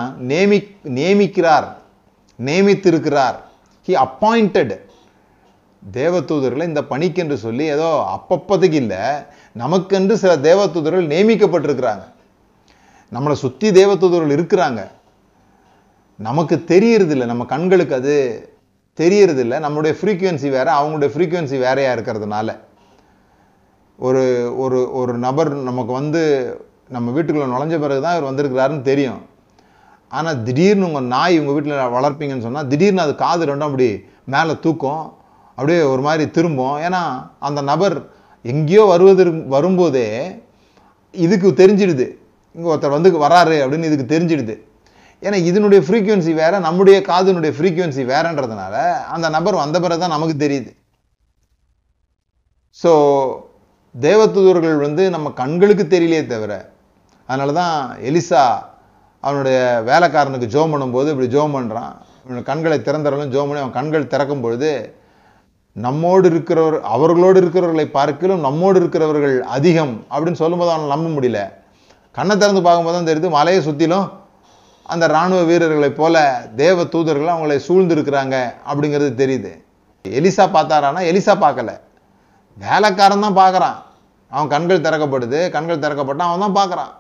நேமிக்கிறார், நியமித்திருக்கிறார், ஹி அப்பாயிண்டட். தேவதூதர்களை இந்த பணிக்கென்று சொல்லி ஏதோ அப்பப்போதைக்கு இல்லை, நமக்கென்று சில தேவதூதர்கள் நியமிக்கப்பட்டிருக்கிறாங்க. நம்மளை சுற்றி தேவதூதர்கள் இருக்கிறாங்க, நமக்கு தெரியறதில்லை, நம்ம கண்களுக்கு அது தெரியறதில்லை. நம்மளுடைய ஃப்ரீக்குவென்சி வேறு, அவங்களுடைய ஃப்ரீக்குவென்சி வேறையாக இருக்கிறதுனால ஒரு ஒரு ஒரு நபர் நமக்கு வந்து நம்ம வீட்டுக்குள்ளே நுழைஞ்ச பிறகு தான் இவர் வந்திருக்கிறாருன்னு தெரியும். ஆனால் திடீர்னு உங்கள் நாய் உங்கள் வீட்டில் வளர்ப்பீங்கன்னு சொன்னால் திடீர்னு அது காது ரெண்டும் அப்படி மேலே தூக்கும், அப்படியே ஒரு மாதிரி திரும்பும். ஏன்னா அந்த நபர் எங்கேயோ வரும்போதே இதுக்கு தெரிஞ்சிடுது, இங்கே ஒருத்தர் வந்து வராரு அப்படின்னு இதுக்கு தெரிஞ்சிடுது. ஏன்னா இதனுடைய ஃப்ரீக்குவென்சி வேறு, நம்முடைய காதுனுடைய ஃப்ரீக்குவென்சி வேறுன்றதுனால அந்த நபர் வந்த பிறகு தான் நமக்கு தெரியுது. ஸோ தேவதூதர்கள் வந்து நம்ம கண்களுக்கு தெரியலையே தவிர, அதனால தான் எலிசா அவனுடைய வேலைக்காரனுக்கு ஜோம் பண்ணும்போது இப்படி ஜோம் பண்ணுறான், இவன் கண்களை திறந்தவர்களும் ஜோம் பண்ணி அவன் கண்கள் திறக்கும் பொழுது நம்மோடு இருக்கிறவர் அவர்களோடு இருக்கிறவர்களை பார்க்கிலும் நம்மோடு இருக்கிறவர்கள் அதிகம் அப்படின்னு சொல்லும்போது அவனை நம்ப முடியல. கண்ணை திறந்து பார்க்கும்போது தான் தெரியுது, மலையை சுற்றிலும் அந்த இராணுவ வீரர்களை போல தேவ தூதர்கள் அவங்களை சூழ்ந்திருக்கிறாங்க அப்படிங்கிறது தெரியுது. எலிசா பார்த்தாரானா, எலிசா பார்க்கலை, வேலைக்காரன் தான் பார்க்குறான். அவன் கண்கள் திறக்கப்படுது, கண்கள் திறக்கப்பட்டான், அவன் தான் பார்க்குறான்.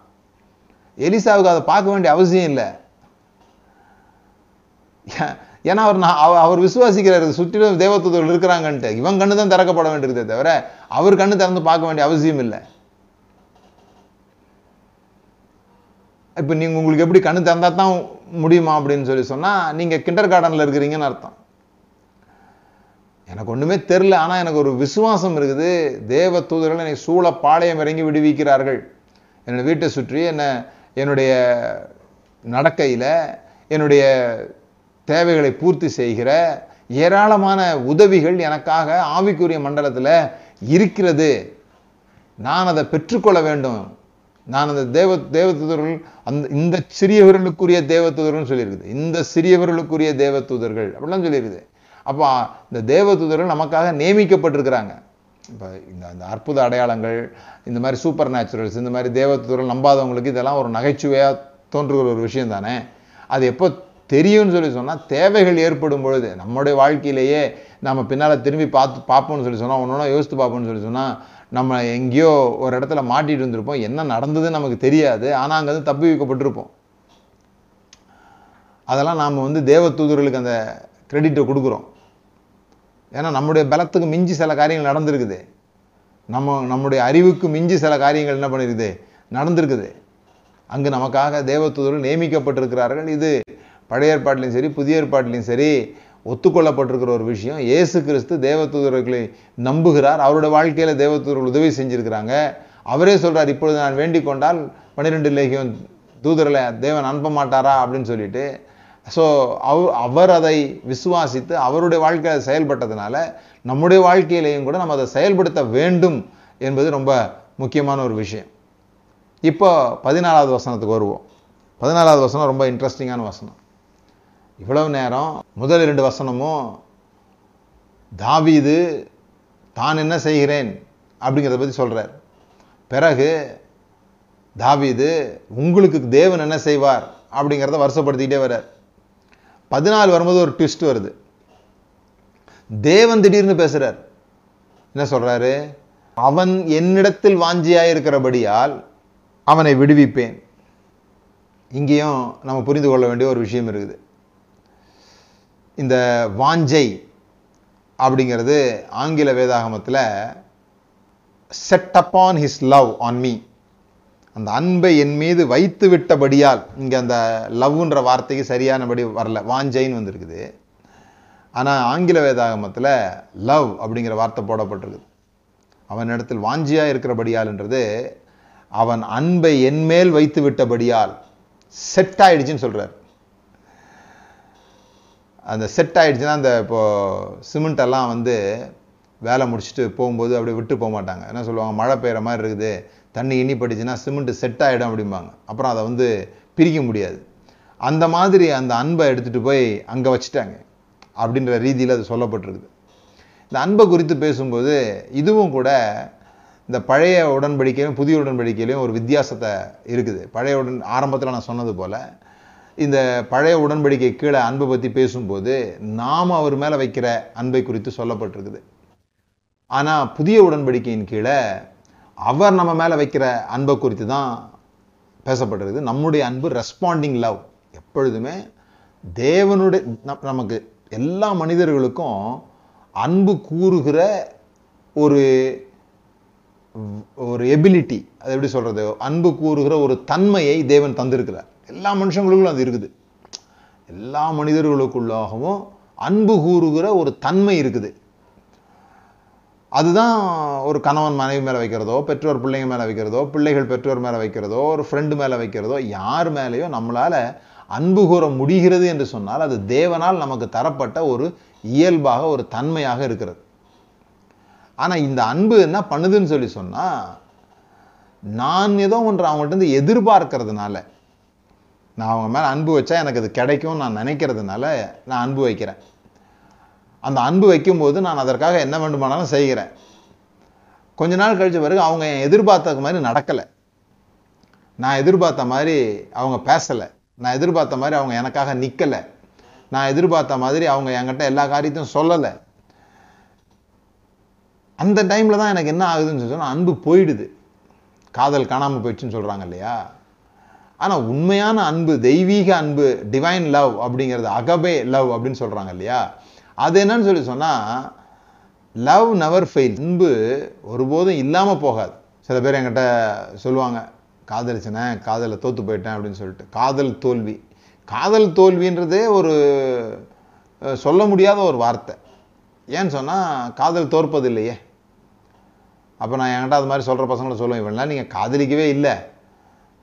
எலிசாவுக்கு அதை பார்க்க வேண்டிய அவசியம் இல்லை. ஏன்னா அவர் விசுவாசிக்கிறார், சுற்றிலும் தேவதூதர்கள் இருக்கிறாங்கன்ட்டு. இவன் கண்ணு தான் திறக்கப்பட வேண்டியிருக்கதே தவிர அவர் கண்ணு திறந்து பார்க்க வேண்டிய அவசியம் இல்லை. இப்போ நீங்கள் உங்களுக்கு எப்படி கண்ணு திறந்தா தான் முடியுமா அப்படின்னு சொன்னால், நீங்கள் கிண்டர் கார்டனில் இருக்கிறீங்கன்னு அர்த்தம். எனக்கு ஒன்றுமே தெரில, ஆனால் எனக்கு ஒரு விசுவாசம் இருக்குது, தேவ தூதர்கள் என்னை சூழ பாளையம் இறங்கி விடுவிக்கிறார்கள். என்னுடைய வீட்டை சுற்றி, என்னுடைய நடக்கையில் என்னுடைய தேவைகளை பூர்த்தி செய்கிற ஏராளமான உதவிகள் எனக்காக ஆவிக்குரிய மண்டலத்தில் இருக்கிறது. நான் அதை பெற்றுக்கொள்ள வேண்டும். நான் அந்த தேவதூதர்கள், இந்த சிறியவர்களுக்குரிய தேவதூதர்கள்னு சொல்லியிருக்குது, இந்த சிறியவர்களுக்குரிய தேவதூதர்கள் அப்படிலாம் சொல்லியிருக்குது. அப்போ இந்த தேவதூதர்கள் நமக்காக நியமிக்கப்பட்டிருக்கிறாங்க. இப்போ இந்த அற்புத அடையாளங்கள், இந்த மாதிரி சூப்பர் நேச்சுரல்ஸ், இந்த மாதிரி தேவதூதர்கள் நம்பாதவங்களுக்கு இதெல்லாம் ஒரு நகைச்சுவையாக தோன்றுகிற ஒரு விஷயம் தானே. அது எப்போ தெரியும்னு சொன்னால், தேவைகள் ஏற்படும் பொழுது, நம்முடைய வாழ்க்கையிலேயே நம்ம பின்னால் திரும்பி பார்ப்போம்னு சொன்னால், ஒன்றொன்னா யோசித்து பார்ப்போம்னு சொன்னால், நம்ம எங்கேயோ ஒரு இடத்துல மாட்டிகிட்டு இருந்திருப்போம், என்ன நடந்ததுன்னு நமக்கு தெரியாது, ஆனால் அங்கே வந்து தப்பி வைக்கப்பட்டிருப்போம். அதெல்லாம் நாம் வந்து தேவதூதர்களுக்கு அந்த கிரெடிட்டை கொடுக்குறோம். ஏன்னா நம்முடைய பலத்துக்கு மிஞ்சி சில காரியங்கள் நடந்திருக்குது, நம்முடைய அறிவுக்கு மிஞ்சி சில காரியங்கள் என்ன பண்ணிருக்குது, நடந்திருக்குது. அங்கு நமக்காக தேவதூதர்கள் நியமிக்கப்பட்டிருக்கிறார்கள். இது பழைய ஏற்பாட்டிலையும் சரி, புதிய ஏற்பாட்டிலையும் சரி ஒத்துக்கொள்ளப்பட்டிருக்கிற ஒரு விஷயம். இயேசு கிறிஸ்து தேவதூதர்களை நம்புகிறார், அவருடைய வாழ்க்கையில் தேவதூதர்கள் உதவி செஞ்சுருக்கிறாங்க. அவரே சொல்கிறார், இப்பொழுது நான் வேண்டிக் கொண்டால் 12 லேகியோன் தூதர்களை தேவன் அனுப்ப மாட்டாரா அப்படின்னு சொல்லிட்டு. ஸோ அவர் அதை விசுவாசித்து அவருடைய வாழ்க்கையில் செயல்பட்டதுனால நம்முடைய வாழ்க்கையிலையும் கூட நம்ம அதை செயல்படுத்த வேண்டும் என்பது ரொம்ப முக்கியமான ஒரு விஷயம். இப்போ 14வது வசனத்துக்கு வருவோம். 14வது வசனம் ரொம்ப இன்ட்ரெஸ்டிங்கான வசனம். இவ்வளவு நேரம் முதல் 2 வசனமும் தாவீது தான் என்ன செய்கிறேன் அப்படிங்கிறத பற்றி சொல்கிறார். பிறகு தாவீது உங்களுக்கு தேவன் என்ன செய்வார் அப்படிங்கிறத வருஷப்படுத்திக்கிட்டே வர்றார். 14 வரும்போது ஒரு ட்விஸ்ட் வருது. தேவன் திடீர்னு பேசுறார். என்ன சொல்றாரு? அவன் என்னிடத்தில் வாஞ்சியாயிருக்கிறபடியால் அவனை விடுவிப்பேன். இங்கேயும் நம்ம புரிந்து கொள்ள வேண்டிய ஒரு விஷயம் இருக்குது. இந்த வாஞ்சை அப்படிங்கிறது ஆங்கில வேதாகமத்தில் set upon his love on me, அந்த அன்பை என் மீது வைத்து விட்டபடியால். இங்கே அந்த லவ்ன்ற வார்த்தைக்கு சரியானபடி வரல, வாஞ்சைன்னு வந்திருக்குது. ஆனால் ஆங்கில வேதாகமத்தில் லவ் அப்படிங்கிற வார்த்தை போடப்பட்டிருக்குது. அவன் இடத்தில் வாஞ்சியாக இருக்கிறபடியால்ன்றது அவன் அன்பை என் மேல் வைத்து விட்டபடியால் செட் ஆயிடுச்சுன்னு சொல்கிறார். அந்த செட் ஆயிடுச்சுன்னா அந்த இப்போது சிமெண்டெல்லாம் வந்து வேலை முடிச்சுட்டு போகும்போது அப்படியே விட்டு போக மாட்டாங்க. என்ன சொல்லுவாங்க? மழை பெய்கிற மாதிரி இருக்குது, தண்ணி இனி படிச்சுன்னா சிமெண்ட்டு செட் ஆகிடும் அப்படிம்பாங்க. அப்புறம் அதை வந்து பிரிக்க முடியாது. அந்த மாதிரி அந்த அன்பை எடுத்துகிட்டு போய் அங்கே வச்சுட்டாங்க அப்படின்ற ரீதியில் அது சொல்லப்பட்டிருக்குது. இந்த அன்பை குறித்து பேசும்போது இதுவும் கூட இந்த பழைய உடன்படிக்கையிலும் புதிய உடன்படிக்கையிலையும் ஒரு வித்தியாசத்தை இருக்குது. பழைய ஆரம்பத்தில் நான் சொன்னது போல் இந்த பழைய உடன்படிக்கை கீழே அன்பை பற்றி பேசும்போது நாம் அவர் மேலே வைக்கிற அன்பை குறித்து சொல்லப்பட்டிருக்குது. ஆனால் புதிய உடன்படிக்கையின் கீழே அவர் நம்ம மேலே வைக்கிற அன்பை குறித்து தான் பேசப்பட்டிருக்குது. நம்முடைய அன்பு ரெஸ்பாண்டிங் லவ். எப்பொழுதுமே தேவனுடைய நமக்கு எல்லா மனிதர்களுக்கும் அன்பு கூறுகிற ஒரு ஒரு எபிலிட்டி, அது எப்படி சொல்கிறது, அன்பு கூறுகிற ஒரு தன்மையை தேவன் தந்திருக்கிறார். எல்லா மனுஷங்களுக்கும் அது இருக்குது. எல்லா மனிதர்களுக்குள்ளாகவும் அன்பு கூறுகிற ஒரு தன்மை இருக்குது. அதுதான் ஒரு கணவன் மனைவி மேலே வைக்கிறதோ, பெற்றோர் பிள்ளைங்க மேலே வைக்கிறதோ, பிள்ளைகள் பெற்றோர் மேலே வைக்கிறதோ, ஒரு ஃப்ரெண்டு மேலே வைக்கிறதோ, யார் மேலேயோ நம்மளால் அன்பு கூற முடிகிறது என்று சொன்னால் அது தேவனால் நமக்கு தரப்பட்ட ஒரு இயல்பாக ஒரு தன்மையாக இருக்கிறது. ஆனால் இந்த அன்பு என்ன பண்ணுதுன்னு சொன்னால், நான் ஏதோ ஒன்று அவங்கள்ட்ட எதிர்பார்க்கறதுனால, நான் அவங்க மேலே அன்பு வச்சா எனக்கு அது கிடைக்கும் நான் நினைக்கிறதுனால நான் அன்பு வைக்கிறேன். அந்த அன்பு வைக்கும்போது நான் அதற்காக என்ன வேண்டுமானாலும் செய்கிறேன். கொஞ்ச நாள் கழிச்ச பிறகு அவங்க எதிர்பார்த்த மாதிரி நடக்கலை, நான் எதிர்பார்த்த மாதிரி அவங்க பேசலை, நான் எதிர்பார்த்த மாதிரி அவங்க எனக்காக நிற்கலை, நான் எதிர்பார்த்த மாதிரி அவங்க என்கிட்ட எல்லா காரியத்தையும் சொல்லலை. அந்த டைமில் தான் எனக்கு என்ன ஆகுதுன்னு சொன்னால் அன்பு போயிடுது, காதல் காணாமல் போயிடுச்சுன்னு சொல்கிறாங்க இல்லையா. ஆனால் உண்மையான அன்பு, தெய்வீக அன்பு, டிவைன் லவ் அப்படிங்கிறது, அகபே லவ் அப்படின்னு சொல்கிறாங்க இல்லையா, அது என்னன்னு சொன்னால் லவ் நெவர் ஃபெயில், அன்பு ஒருபோதும் இல்லாமல் போகாது. சில பேர் என்கிட்ட சொல்லுவாங்க, காதலிச்சினேன், காதலை தோற்று போயிட்டேன் அப்படின்னு சொல்லிட்டு. காதல் தோல்வி, காதல் தோல்வின்றதே ஒரு சொல்ல முடியாத ஒரு வார்த்தை. ஏன்னு சொன்னால் காதல் தோற்பது இல்லையே. அப்போ நான் என்கிட்ட அது மாதிரி சொல்கிற பசங்களை சொல்லுவேன், இவனா நீங்கள் காதலிக்கவே இல்லை,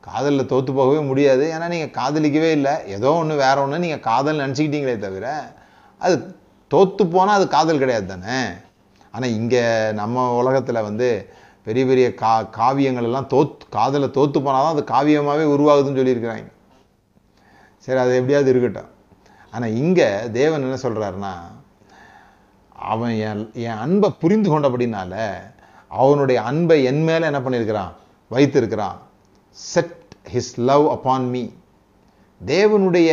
காதலில் தோற்று போகவே முடியாது, ஏன்னா நீங்கள் காதலிக்கவே இல்லை, ஏதோ ஒன்று வேற ஒன்று நீங்கள் காதல் நினச்சிக்கிட்டீங்களே தவிர அது தோற்று போனால் அது காதல் கிடையாது தானே. ஆனால் இங்கே நம்ம உலகத்தில் வந்து பெரிய பெரிய காவியங்கள் எல்லாம் காதலை தோற்று போனால் தான் அது காவியமாகவே உருவாகுதுன்னு சொல்லியிருக்கிறாங்க. சரி, அது எப்படியாவது இருக்கட்டும். ஆனால் இங்கே தேவன் என்ன சொல்கிறாருன்னா, அவன் என் அன்பை புரிந்து கொண்டபடினால அவனுடைய அன்பை என் மேலே என்ன பண்ணியிருக்கிறான், வைத்திருக்கிறான். Set his love upon me. தேவனுடைய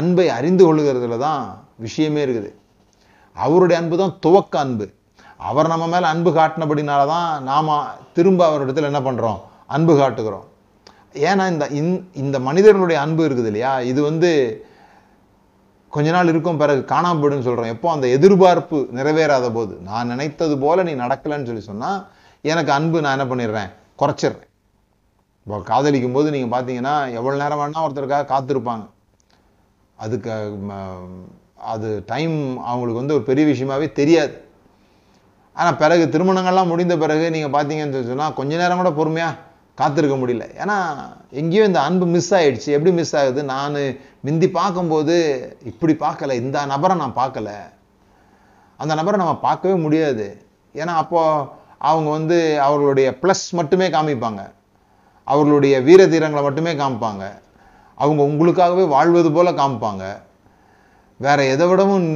அன்பை அறிந்து கொள்ளுகிறதுல தான் விஷயமே இருக்குது. அவருடைய அன்பு தான் துவக்க அன்பு. அவர் நம்ம மேலே அன்பு காட்டினபடினால தான் நாம் திரும்ப அவரிடத்தில் என்ன பண்ணுறோம், அன்பு காட்டுகிறோம். ஏன்னா இந்த மனிதர்களுடைய அன்பு இருக்குது இல்லையா, இது வந்து கொஞ்ச நாள் இருக்கும், பிறகு காணாமல் போய்டுன்னு சொல்கிறோம். எப்போ அந்த எதிர்பார்ப்பு நிறைவேறாத போது, நான் நினைத்தது போல் நீ நடக்கலைன்னு சொன்னால் எனக்கு அன்பு நான் என்ன பண்ணிடுறேன், குறைச்சிட்றேன். இப்போ காதலிக்கும் போது நீங்கள் பார்த்தீங்கன்னா எவ்வளோ நேரம் வேணால் ஒருத்தருக்காக காத்திருப்பாங்க. அதுக்கு அது டைம் அவங்களுக்கு வந்து ஒரு பெரிய விஷயமாகவே தெரியாது. ஆனால் பிறகு திருமணங்கள்லாம் முடிந்த பிறகு நீங்கள் பார்த்தீங்கன்னு சொன்னால் கொஞ்ச நேரம் கூட பொறுமையாக காத்திருக்க முடியல. ஏன்னா எங்கேயோ இந்த அன்பு மிஸ் ஆகிடுச்சு. எப்படி மிஸ் ஆகுது? நான் முந்தி பார்க்கும்போது இப்படி பார்க்கலை, இந்த நபரை நான் பார்க்கல, அந்த நபரை நம்ம பார்க்கவே முடியாது. ஏன்னா அப்போது அவங்க வந்து அவர்களுடைய ப்ளஸ் மட்டுமே காமிப்பாங்க, அவர்களுடைய வீர தீரங்களை மட்டுமே காமிப்பாங்க, அவங்க உங்களுக்காகவே வாழ்வது போல் காமிப்பாங்க, வேறு எதை விடவும்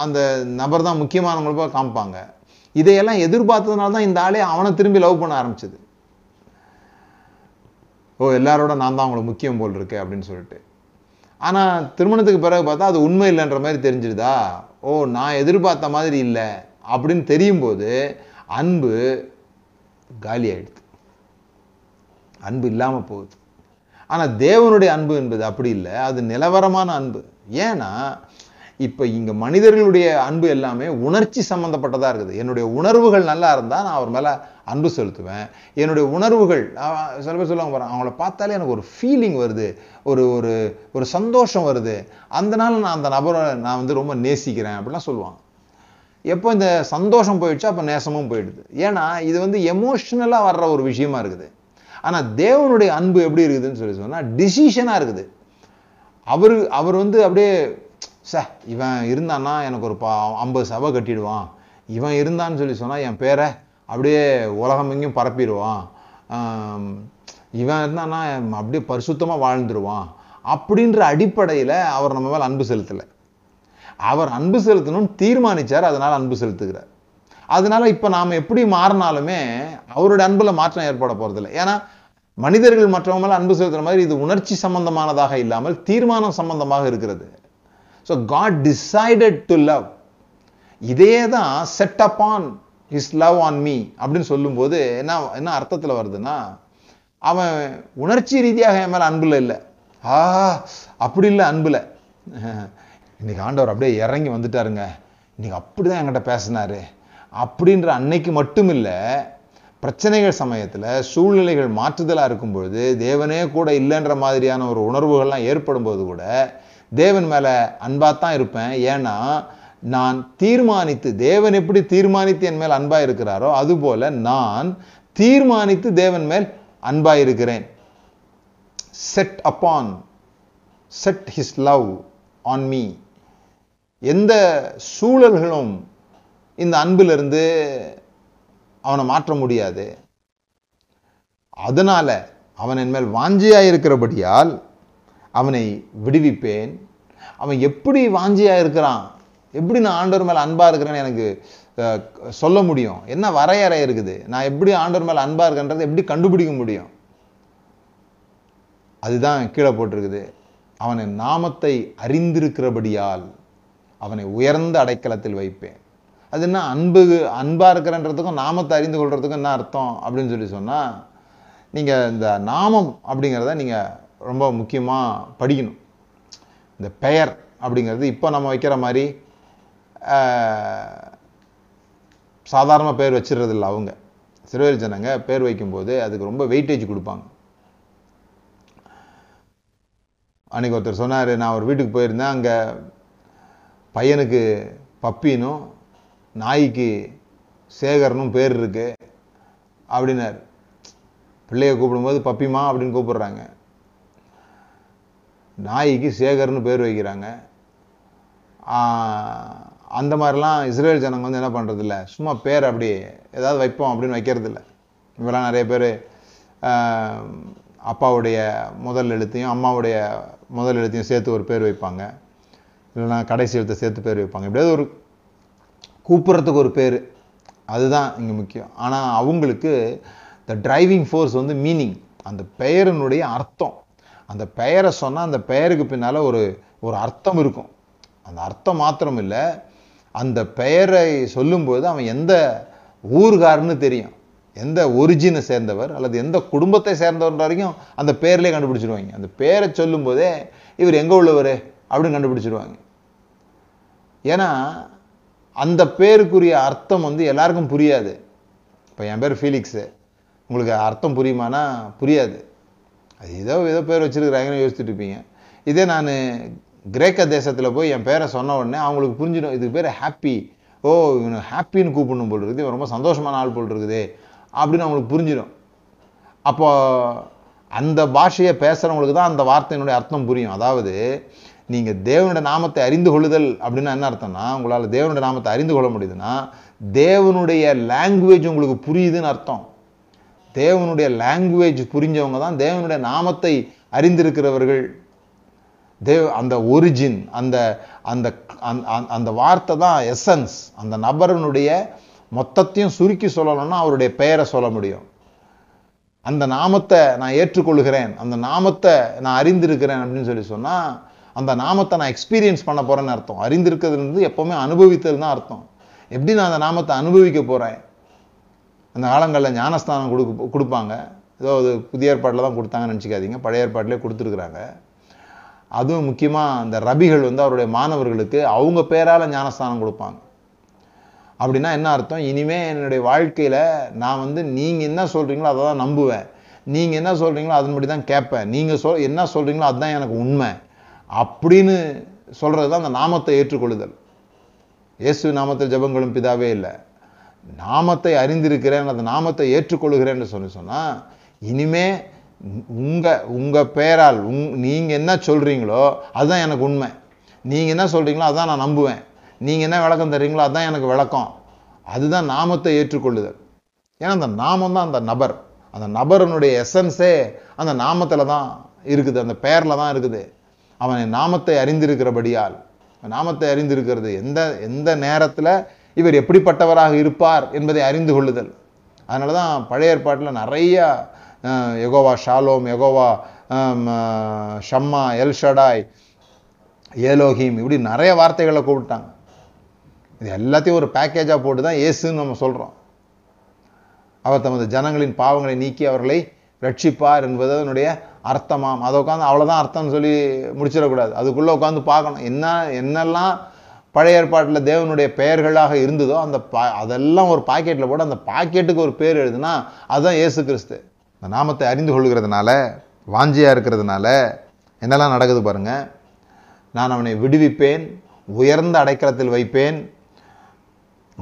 அந்த நபர் தான் முக்கியமானவங்களை போல் காமிப்பாங்க. இதையெல்லாம் எதிர்பார்த்ததுனால தான் இந்த ஆளே அவனை திரும்பி லவ் பண்ண ஆரம்பிச்சது. ஓ எல்லாரோட நான் தான் அவங்களுக்கு முக்கியம் போல் இருக்கு அப்படின்னு சொல்லிட்டு. ஆனால் திருமணத்துக்கு பிறகு பார்த்தா அது உண்மை இல்லைன்ற மாதிரி தெரிஞ்சிடுதா, ஓ நான் எதிர்பார்த்த மாதிரி இல்லை அப்படின்னு தெரியும்போது அன்பு காலி ஆயிடுது, அன்பு இல்லாமல் போகுது. ஆனால் தேவனுடைய அன்பு என்பது அப்படி இல்லை, அது நிலவரமான அன்பு. ஏன்னா இப்போ இங்கே மனிதர்களுடைய அன்பு எல்லாமே உணர்ச்சி சம்மந்தப்பட்டதாக இருக்குது. என்னுடைய உணர்வுகள் நல்லா இருந்தால் நான் அவர் மேலே அன்பு செலுத்துவேன். என்னுடைய உணர்வுகள் சில பேர் சொல்லுவாங்க பாருங்க, அவங்கள பார்த்தாலே எனக்கு ஒரு ஃபீலிங் வருது, ஒரு ஒரு ஒரு சந்தோஷம் வருது, அதனால நான் அந்த நபரை நான் வந்து ரொம்ப நேசிக்கிறேன் அப்படிலாம் சொல்லுவாங்க. எப்போ இந்த சந்தோஷம் போயிடுச்சோ அப்போ நேசமும் போயிடுது. ஏன்னா இது வந்து எமோஷ்னலாக வர்ற ஒரு விஷயமா இருக்குது. ஆனால் தேவனுடைய அன்பு எப்படி இருக்குதுன்னு சொல்லி சொன்னால் டிசிஷனாக இருக்குது. அவர் வந்து அப்படியே ச இவன் இருந்தான்னா எனக்கு ஒரு 50 சபை கட்டிடுவான், இவன் இருந்தான்னு சொல்லி சொன்னால் என் பேரை அப்படியே உலகம் எங்கேயும் பரப்பிடுவான், இவன் இருந்தான்னா அப்படியே பரிசுத்தமாக வாழ்ந்துருவான் அப்படின்ற அடிப்படையில் அவர் நம்ம மேலே அன்பு செலுத்தலை. அவர் அன்பு செலுத்தணும்னு தீர்மானித்தார், அதனால் அன்பு செலுத்துகிறார். அதனால் இப்போ நாம் எப்படி மாறினாலுமே அவருடைய அன்பில் மாற்றம் ஏற்பட போகிறதில்லை. ஏன்னா மனிதர்கள் மற்றவங்க மேலே அன்பு செலுத்துகிற மாதிரி இது உணர்ச்சி சம்பந்தமானதாக இல்லாமல் தீர்மானம் சம்பந்தமாக இருக்கிறது. So God decided to love. இதே தான் set upon his love on me அப்படின்னு சொல்லும்போது என்ன அர்த்தத்தில் வருதுன்னா, அவன் உணர்ச்சி ரீதியாக என் மேலே அன்புல இல்லை, அப்படி இல்லை அன்புல. இன்னைக்கு ஆண்டவர் அப்படியே இறங்கி வந்துட்டாருங்க, இன்னைக்கு அப்படி தான் என்கிட்ட பேசினாரு அப்படின்ற அன்னைக்கு மட்டும் இல்லை, பிரச்சனைகள் சமயத்தில் சூழ்நிலைகள் மாற்றுதலாக இருக்கும்பொழுது தேவனே கூட இல்லைன்ற மாதிரியான ஒரு உணர்வுகள்லாம் ஏற்படும்போது கூட தேவன் மேலே அன்பாக தான் இருப்பேன். ஏன்னா நான் தீர்மானித்து, தேவன் எப்படி தீர்மானித்து என் மேல் அன்பாக இருக்கிறாரோ அதுபோல் நான் தீர்மானித்து தேவன் மேல் அன்பாக இருக்கிறேன். Set upon, set his love on me. எந்த சூழல்களும் இந்த அன்பிலிருந்து அவனை மாற்ற முடியாது. அதனால் அவன் என் மேல் வாஞ்சியாக இருக்கிறபடியால் அவனை விடுவிப்பேன். அவன் எப்படி வாஞ்சியாக இருக்கிறான், எப்படி நான் ஆண்டவர் மேலே அன்பாக இருக்கிறேன்னு எனக்கு சொல்ல முடியும்? என்ன வரையறை இருக்குது? நான் எப்படி ஆண்டவர் மேலே அன்பாக இருக்கன்றதை எப்படி கண்டுபிடிக்க முடியும்? அதுதான் கீழே போட்டிருக்குது. அவனை நாமத்தை அறிந்திருக்கிறபடியால் அவனை உயர்ந்த அடைக்கலத்தில் வைப்பேன். அது என்ன அன்பாக இருக்கிறன்றதுக்கும் நாமத்தை அறிந்து கொள்கிறதுக்கும் என்ன அர்த்தம் அப்படின்னு சொன்னால், நீங்கள் இந்த நாமம் அப்படிங்கிறத நீங்கள் ரொம்ப முக்கியமாக படிக்கணும். இந்த பெயர் அப்படிங்கிறது இப்போ நம்ம வைக்கிற மாதிரி சாதாரண பேர் வச்சிடறதில்ல. அவங்க சிறுவர் ஜனங்க பேர் வைக்கும்போது அதுக்கு ரொம்ப வெயிட்டேஜ் கொடுப்பாங்க. அன்றைக்கி ஒருத்தர் சொன்னார், நான் ஒரு வீட்டுக்கு போயிருந்தேன், அங்கே பையனுக்கு பப்பினும் நாய்க்கு சேகரனும் பேர் இருக்கு அப்படின்னாரு. பிள்ளையை கூப்பிடும்போது பப்பிமா அப்படின்னு கூப்பிடுறாங்க, நாய்க்கு சேகர்னு பேர் வைக்கிறாங்க. அந்த மாதிரிலாம் இஸ்ரேல் ஜனங்க வந்து என்ன பண்ணுறதில்ல, சும்மா பேர் அப்படி ஏதாவது வைப்போம் அப்படின்னு வைக்கிறதில்ல. இவெல்லாம் நிறைய பேர் அப்பாவுடைய முதல் எழுத்தையும் அம்மாவுடைய முதல் எழுத்தையும் சேர்த்து ஒரு பேர் வைப்பாங்க, இல்லைன்னா கடைசி எழுத்தை சேர்த்து பேர் வைப்பாங்க. எப்படியாவது ஒரு கூப்பிட்றதுக்கு ஒரு பேர், அதுதான் இங்கே முக்கியம். ஆனால் அவங்களுக்கு த டிரைவிங் ஃபோர்ஸ் வந்து மீனிங், அந்த பெயரினுடைய அர்த்தம். அந்த பெயரை சொன்னால் அந்த பெயருக்கு பின்னால் ஒரு ஒரு அர்த்தம் இருக்கும். அந்த அர்த்தம் மாத்திரம் இல்லை, அந்த பெயரை சொல்லும்போது அவன் எந்த ஊர்காரன்னு தெரியும், எந்த ஒரிஜினை சேர்ந்தவர் அல்லது எந்த குடும்பத்தை சேர்ந்தவர்ன்ற வரைக்கும் அந்த பேர்லேயே கண்டுபிடிச்சிடுவாங்க. அந்த பேரை சொல்லும்போதே இவர் எங்கே உள்ளவர் அப்படின்னு கண்டுபிடிச்சிடுவாங்க. ஏன்னா அந்த பேருக்குரிய அர்த்தம் வந்து எல்லாருக்கும் புரியாது. இப்போ என் பேர் ஃபீலிக்ஸு, உங்களுக்கு அர்த்தம் புரியுமானா புரியாது. அது ஏதோ பேர் வச்சுருக்கிறாங்கன்னு யோசிச்சுட்டு இருப்பீங்க. இதே நான் கிரேக்க தேசத்தில் போய் என் பேரை சொன்ன உடனே அவங்களுக்கு புரிஞ்சிடும், இதுக்கு பேர் ஹாப்பி, ஓ இவனை ஹாப்பின்னு கூப்பிடணும் போல் இருக்குது, இவன் ரொம்ப சந்தோஷமான ஆள் போல் இருக்குது அப்படின்னு அவங்களுக்கு புரிஞ்சிடும். அப்போ அந்த பாஷையை பேசுகிறவங்களுக்கு தான் அந்த வார்த்தையினுடைய அர்த்தம் புரியும். அதாவது நீங்கள் தேவனுடைய நாமத்தை அறிந்து கொள்ளுதல் அப்படின்னா என்ன அர்த்தம்னா, உங்களால் தேவனுடைய நாமத்தை அறிந்து கொள்ள முடியுதுன்னா தேவனுடைய லாங்குவேஜ் உங்களுக்கு புரியுதுன்னு அர்த்தம். தேவனுடைய லாங்குவேஜ் புரிஞ்சவங்க தான் தேவனுடைய நாமத்தை அறிந்திருக்கிறவர்கள். அந்த ஒரிஜின், அந்த அந்த அந்த வார்த்தை தான் எசன்ஸ். அந்த நபரனுடைய மொத்தத்தையும் சுருக்கி சொல்லணும்னா அவருடைய பெயரை சொல்ல முடியும். அந்த நாமத்தை நான் ஏற்றுக்கொள்கிறேன், அந்த நாமத்தை நான் அறிந்திருக்கிறேன் அப்படின்னு சொல்லி சொன்னால் அந்த நாமத்தை நான் எக்ஸ்பீரியன்ஸ் பண்ண போகிறேன்னு அர்த்தம். அறிந்திருக்கிறதுலேருந்து எப்போவுமே அனுபவித்தது தான் அர்த்தம். எப்படி நான் அந்த நாமத்தை அனுபவிக்க போகிறேன்? அந்த காலங்களில் ஞானஸ்தானம் கொடுப்பாங்க. ஏதோ அது புதிய ஏற்பாட்டில் தான் கொடுத்தாங்கன்னு நினச்சிக்காதீங்க, பழைய ஏற்பாட்டிலே கொடுத்துருக்குறாங்க. அதுவும் முக்கியமாக அந்த ரபிகள் அவருடைய மாணவர்களுக்கு அவங்க பேரால் ஞானஸ்தானம் கொடுப்பாங்க. அப்படின்னா என்ன அர்த்தம்? இனிமேல் என்னுடைய வாழ்க்கையில் நான் நீங்கள் என்ன சொல்கிறீங்களோ அதை தான் நம்புவேன், நீங்கள் என்ன சொல்கிறீங்களோ அதன்படி தான் கேட்பேன், நீங்கள் என்ன சொல்கிறீங்களோ அதுதான் எனக்கு உண்மை அப்படின்னு சொல்கிறது தான் அந்த நாமத்தை ஏற்றுக்கொள்ளுதல். இயேசு நாமத்தில் ஜபங்களும் பிதாவே இல்லை, நாமத்தை அறிந்திருக்கிறேன், அந்த நாமத்தை ஏற்றுக்கொள்கிறேன்னு சொன்னால் இனிமே உங்கள் பேரால் நீங்கள் என்ன சொல்கிறீங்களோ அதுதான் எனக்கு உண்மை, நீங்கள் என்ன சொல்கிறீங்களோ அதுதான் நான் நம்புவேன், நீங்கள் என்ன விளக்கம் தர்றீங்களோ அதுதான் எனக்கு விளக்கம். அதுதான் நாமத்தை ஏற்றுக்கொள்ளுதல். ஏன்னா அந்த நாமம் தான் அந்த நபர், அந்த நபரனுடைய எசன்ஸே அந்த நாமத்தில் தான் இருக்குது, அந்த பெயரில் தான் இருக்குது. அவன் நாமத்தை அறிந்திருக்கிறபடியால், நாமத்தை அறிந்திருக்கிறது எந்த எந்த நேரத்தில் இவர் எப்படிப்பட்டவராக இருப்பார் என்பதை அறிந்து கொள்ளுதல். அதனால தான் பழைய ஏற்பாட்டில் நிறையா Jehovah Shalom, Jehovah Shammah, El Shaddai, Elohim, இப்படி நிறைய வார்த்தைகளை கூப்பிட்டாங்க. இது எல்லாத்தையும் ஒரு பேக்கேஜாக போட்டு தான் இயேசுன்னு நம்ம சொல்கிறோம். அவர் தமது ஜனங்களின் பாவங்களை நீக்கி அவர்களை ரட்சிப்பார் என்பது அதனுடைய அர்த்தமாம். அதை உட்காந்து அவ்வளோதான் அர்த்தம்னு சொல்லி முடிச்சிடக்கூடாது, அதுக்குள்ளே உட்காந்து பார்க்கணும் என்ன என்னெல்லாம் பழைய ஏற்பாட்டில் தேவனுடைய பெயர்களாக இருந்ததோ அந்த அதெல்லாம் ஒரு பாக்கெட்டில் போட்டு அந்த பாக்கெட்டுக்கு ஒரு பேர் எழுதுனா அதுதான் இயேசு கிறிஸ்து. அந்த நாமத்தை அறிந்து கொள்கிறதுனால, வாஞ்சியாக இருக்கிறதுனால என்னெல்லாம் நடக்குது பாருங்கள். நான் அவனை விடுவிப்பேன், உயர்ந்த அடைக்கலத்தில் வைப்பேன்,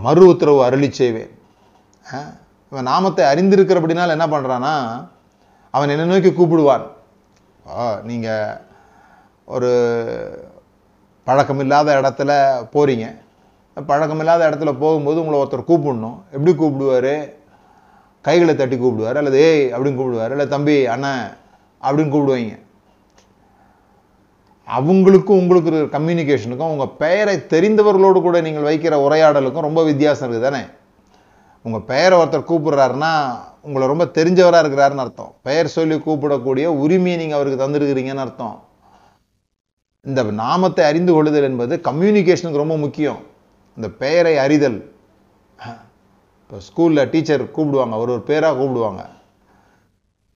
மறு உத்தரவு அருளி செய்வேன். இவன் நாமத்தை அறிந்திருக்கிறபடினால் என்ன பண்ணுறான்னா அவன் என்னை நோக்கி கூப்பிடுவான். நீங்கள் ஒரு பழக்கமில்லாத இடத்துல போகிறீங்க, பழக்கமில்லாத இடத்துல போகும்போது உங்களை ஒருத்தர் கூப்பிடணும். எப்படி கூப்பிடுவார்? கைகளை தட்டி கூப்பிடுவார், அல்லது ஏய் அப்படின்னு கூப்பிடுவார், இல்லை தம்பி அண்ணன் அப்படின்னு கூப்பிடுவீங்க. அவங்களுக்கும் உங்களுக்கு கம்யூனிகேஷனுக்கும் உங்கள் பெயரை தெரிந்தவர்களோடு கூட நீங்கள் வைக்கிற உரையாடலுக்கும் ரொம்ப வித்தியாசம் இருக்குது தானே. உங்கள் பெயரை ஒருத்தர் கூப்பிடுறாருன்னா உங்களை ரொம்ப தெரிஞ்சவராக இருக்கிறாருன்னு அர்த்தம். பெயர் சொல்லி கூப்பிடக்கூடிய உரிமையை நீங்கள் அவருக்கு தந்துருக்கிறீங்கன்னு அர்த்தம். இந்த நாமத்தை அறிந்து கொள்ளுதல் என்பது கம்யூனிகேஷனுக்கு ரொம்ப முக்கியம். இந்த பெயரை அறிதல். இப்போ ஸ்கூலில் டீச்சர் கூப்பிடுவாங்க, ஒரு ஒரு பேராக கூப்பிடுவாங்க.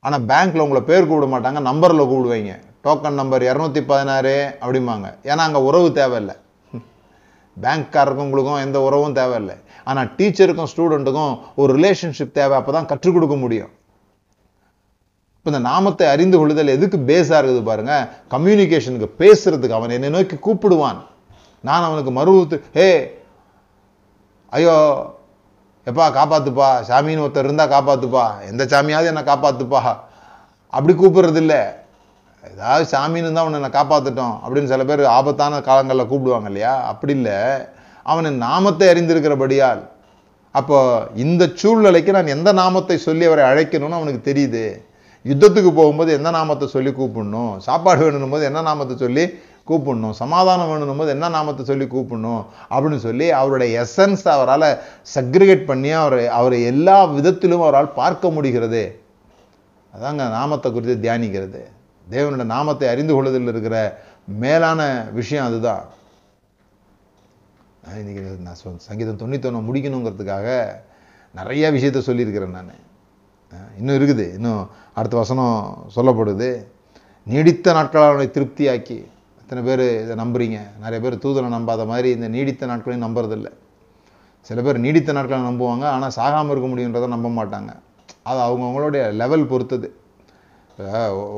ஆனால் பேங்க்கில் உங்களை பேர் கூப்பிட மாட்டாங்க, நம்பரில் கூப்பிடுவீங்க. டோக்கன் நம்பர் 216 அப்படிம்பாங்க. ஏன்னா அங்கே உறவு தேவையில்லை, பேங்க்காரருக்கும் உங்களுக்கும் எந்த உறவும் தேவையில்லை. ஆனால் டீச்சருக்கும் ஸ்டூடெண்ட்டுக்கும் ஒரு ரிலேஷன்ஷிப் தேவை, அப்போ தான் கற்றுக் கொடுக்க முடியும். இப்போ இந்த நாமத்தை அறிந்து கொள்ளுதல் எதுக்கு பேஸாக இருக்குது பாருங்கள், கம்யூனிகேஷனுக்கு, பேசுறதுக்கு. அவன் என்னை நோக்கி கூப்பிடுவான், நான் அவனுக்கு மறுத்து ஹே ஐயோ எப்பா காப்பாற்றுப்பா, சாமின்னு ஒருத்தர் இருந்தால் காப்பாற்றுப்பா, எந்த சாமியாவது என்னை காப்பாற்றுப்பா அப்படி கூப்பிடுறது இல்லை. ஏதாவது சாமின்னு தான் அவனை காப்பாற்றிட்டோம் அப்படின்னு சில பேர் ஆபத்தான காலங்களில் கூப்பிடுவாங்க இல்லையா, அப்படி இல்லை. அவனை நாமத்தை அறிந்திருக்கிறபடியால், அப்போ இந்த சூழ்நிலைக்கு நான் எந்த நாமத்தை சொல்லி அவரை அழைக்கணும்னு அவனுக்கு தெரியுது. யுத்தத்துக்கு போகும்போது எந்த நாமத்தை சொல்லி கூப்பிடணும், சாப்பாடு வேணும் போது என்ன நாமத்தை சொல்லி கூப்பிடணும், சமாதானம் வேணும் போது என்ன நாமத்தை சொல்லி கூப்பிடணும் அப்படின்னு சொல்லி அவருடைய எசன்ஸ் அவரால் செக்ரிகேட் பண்ணி அவரை எல்லா விதத்திலும் அவரால் பார்க்க முடிகிறது. அதாங்க நாமத்தை குறித்து தியானிக்கிறது. தேவனுடைய நாமத்தை அறிந்து கொள்வதில் இருக்கிற மேலான விஷயம் அதுதான். இன்னைக்கு நான் சங்கீதம் 91 முடிக்கணுங்கிறதுக்காக நிறைய விஷயத்த சொல்லியிருக்கிறேன். நான் இன்னும் இருக்குது, இன்னும் அடுத்த வசனம் சொல்லப்படுது. நீடித்த நாட்களால் அவனை திருப்தியாக்கி. எத்தனை பேர் இதை நம்புறீங்க? நிறைய பேர் தூதனை நம்பாத மாதிரி இந்த நீடித்த நாட்களையும் நம்புறதில்லை. சில பேர் நீடித்த நாட்களை நம்புவாங்க, ஆனால் சாகாமல் இருக்க முடியுன்றதை நம்ப மாட்டாங்க. அது அவங்கவுங்களுடைய லெவல் பொறுத்தது.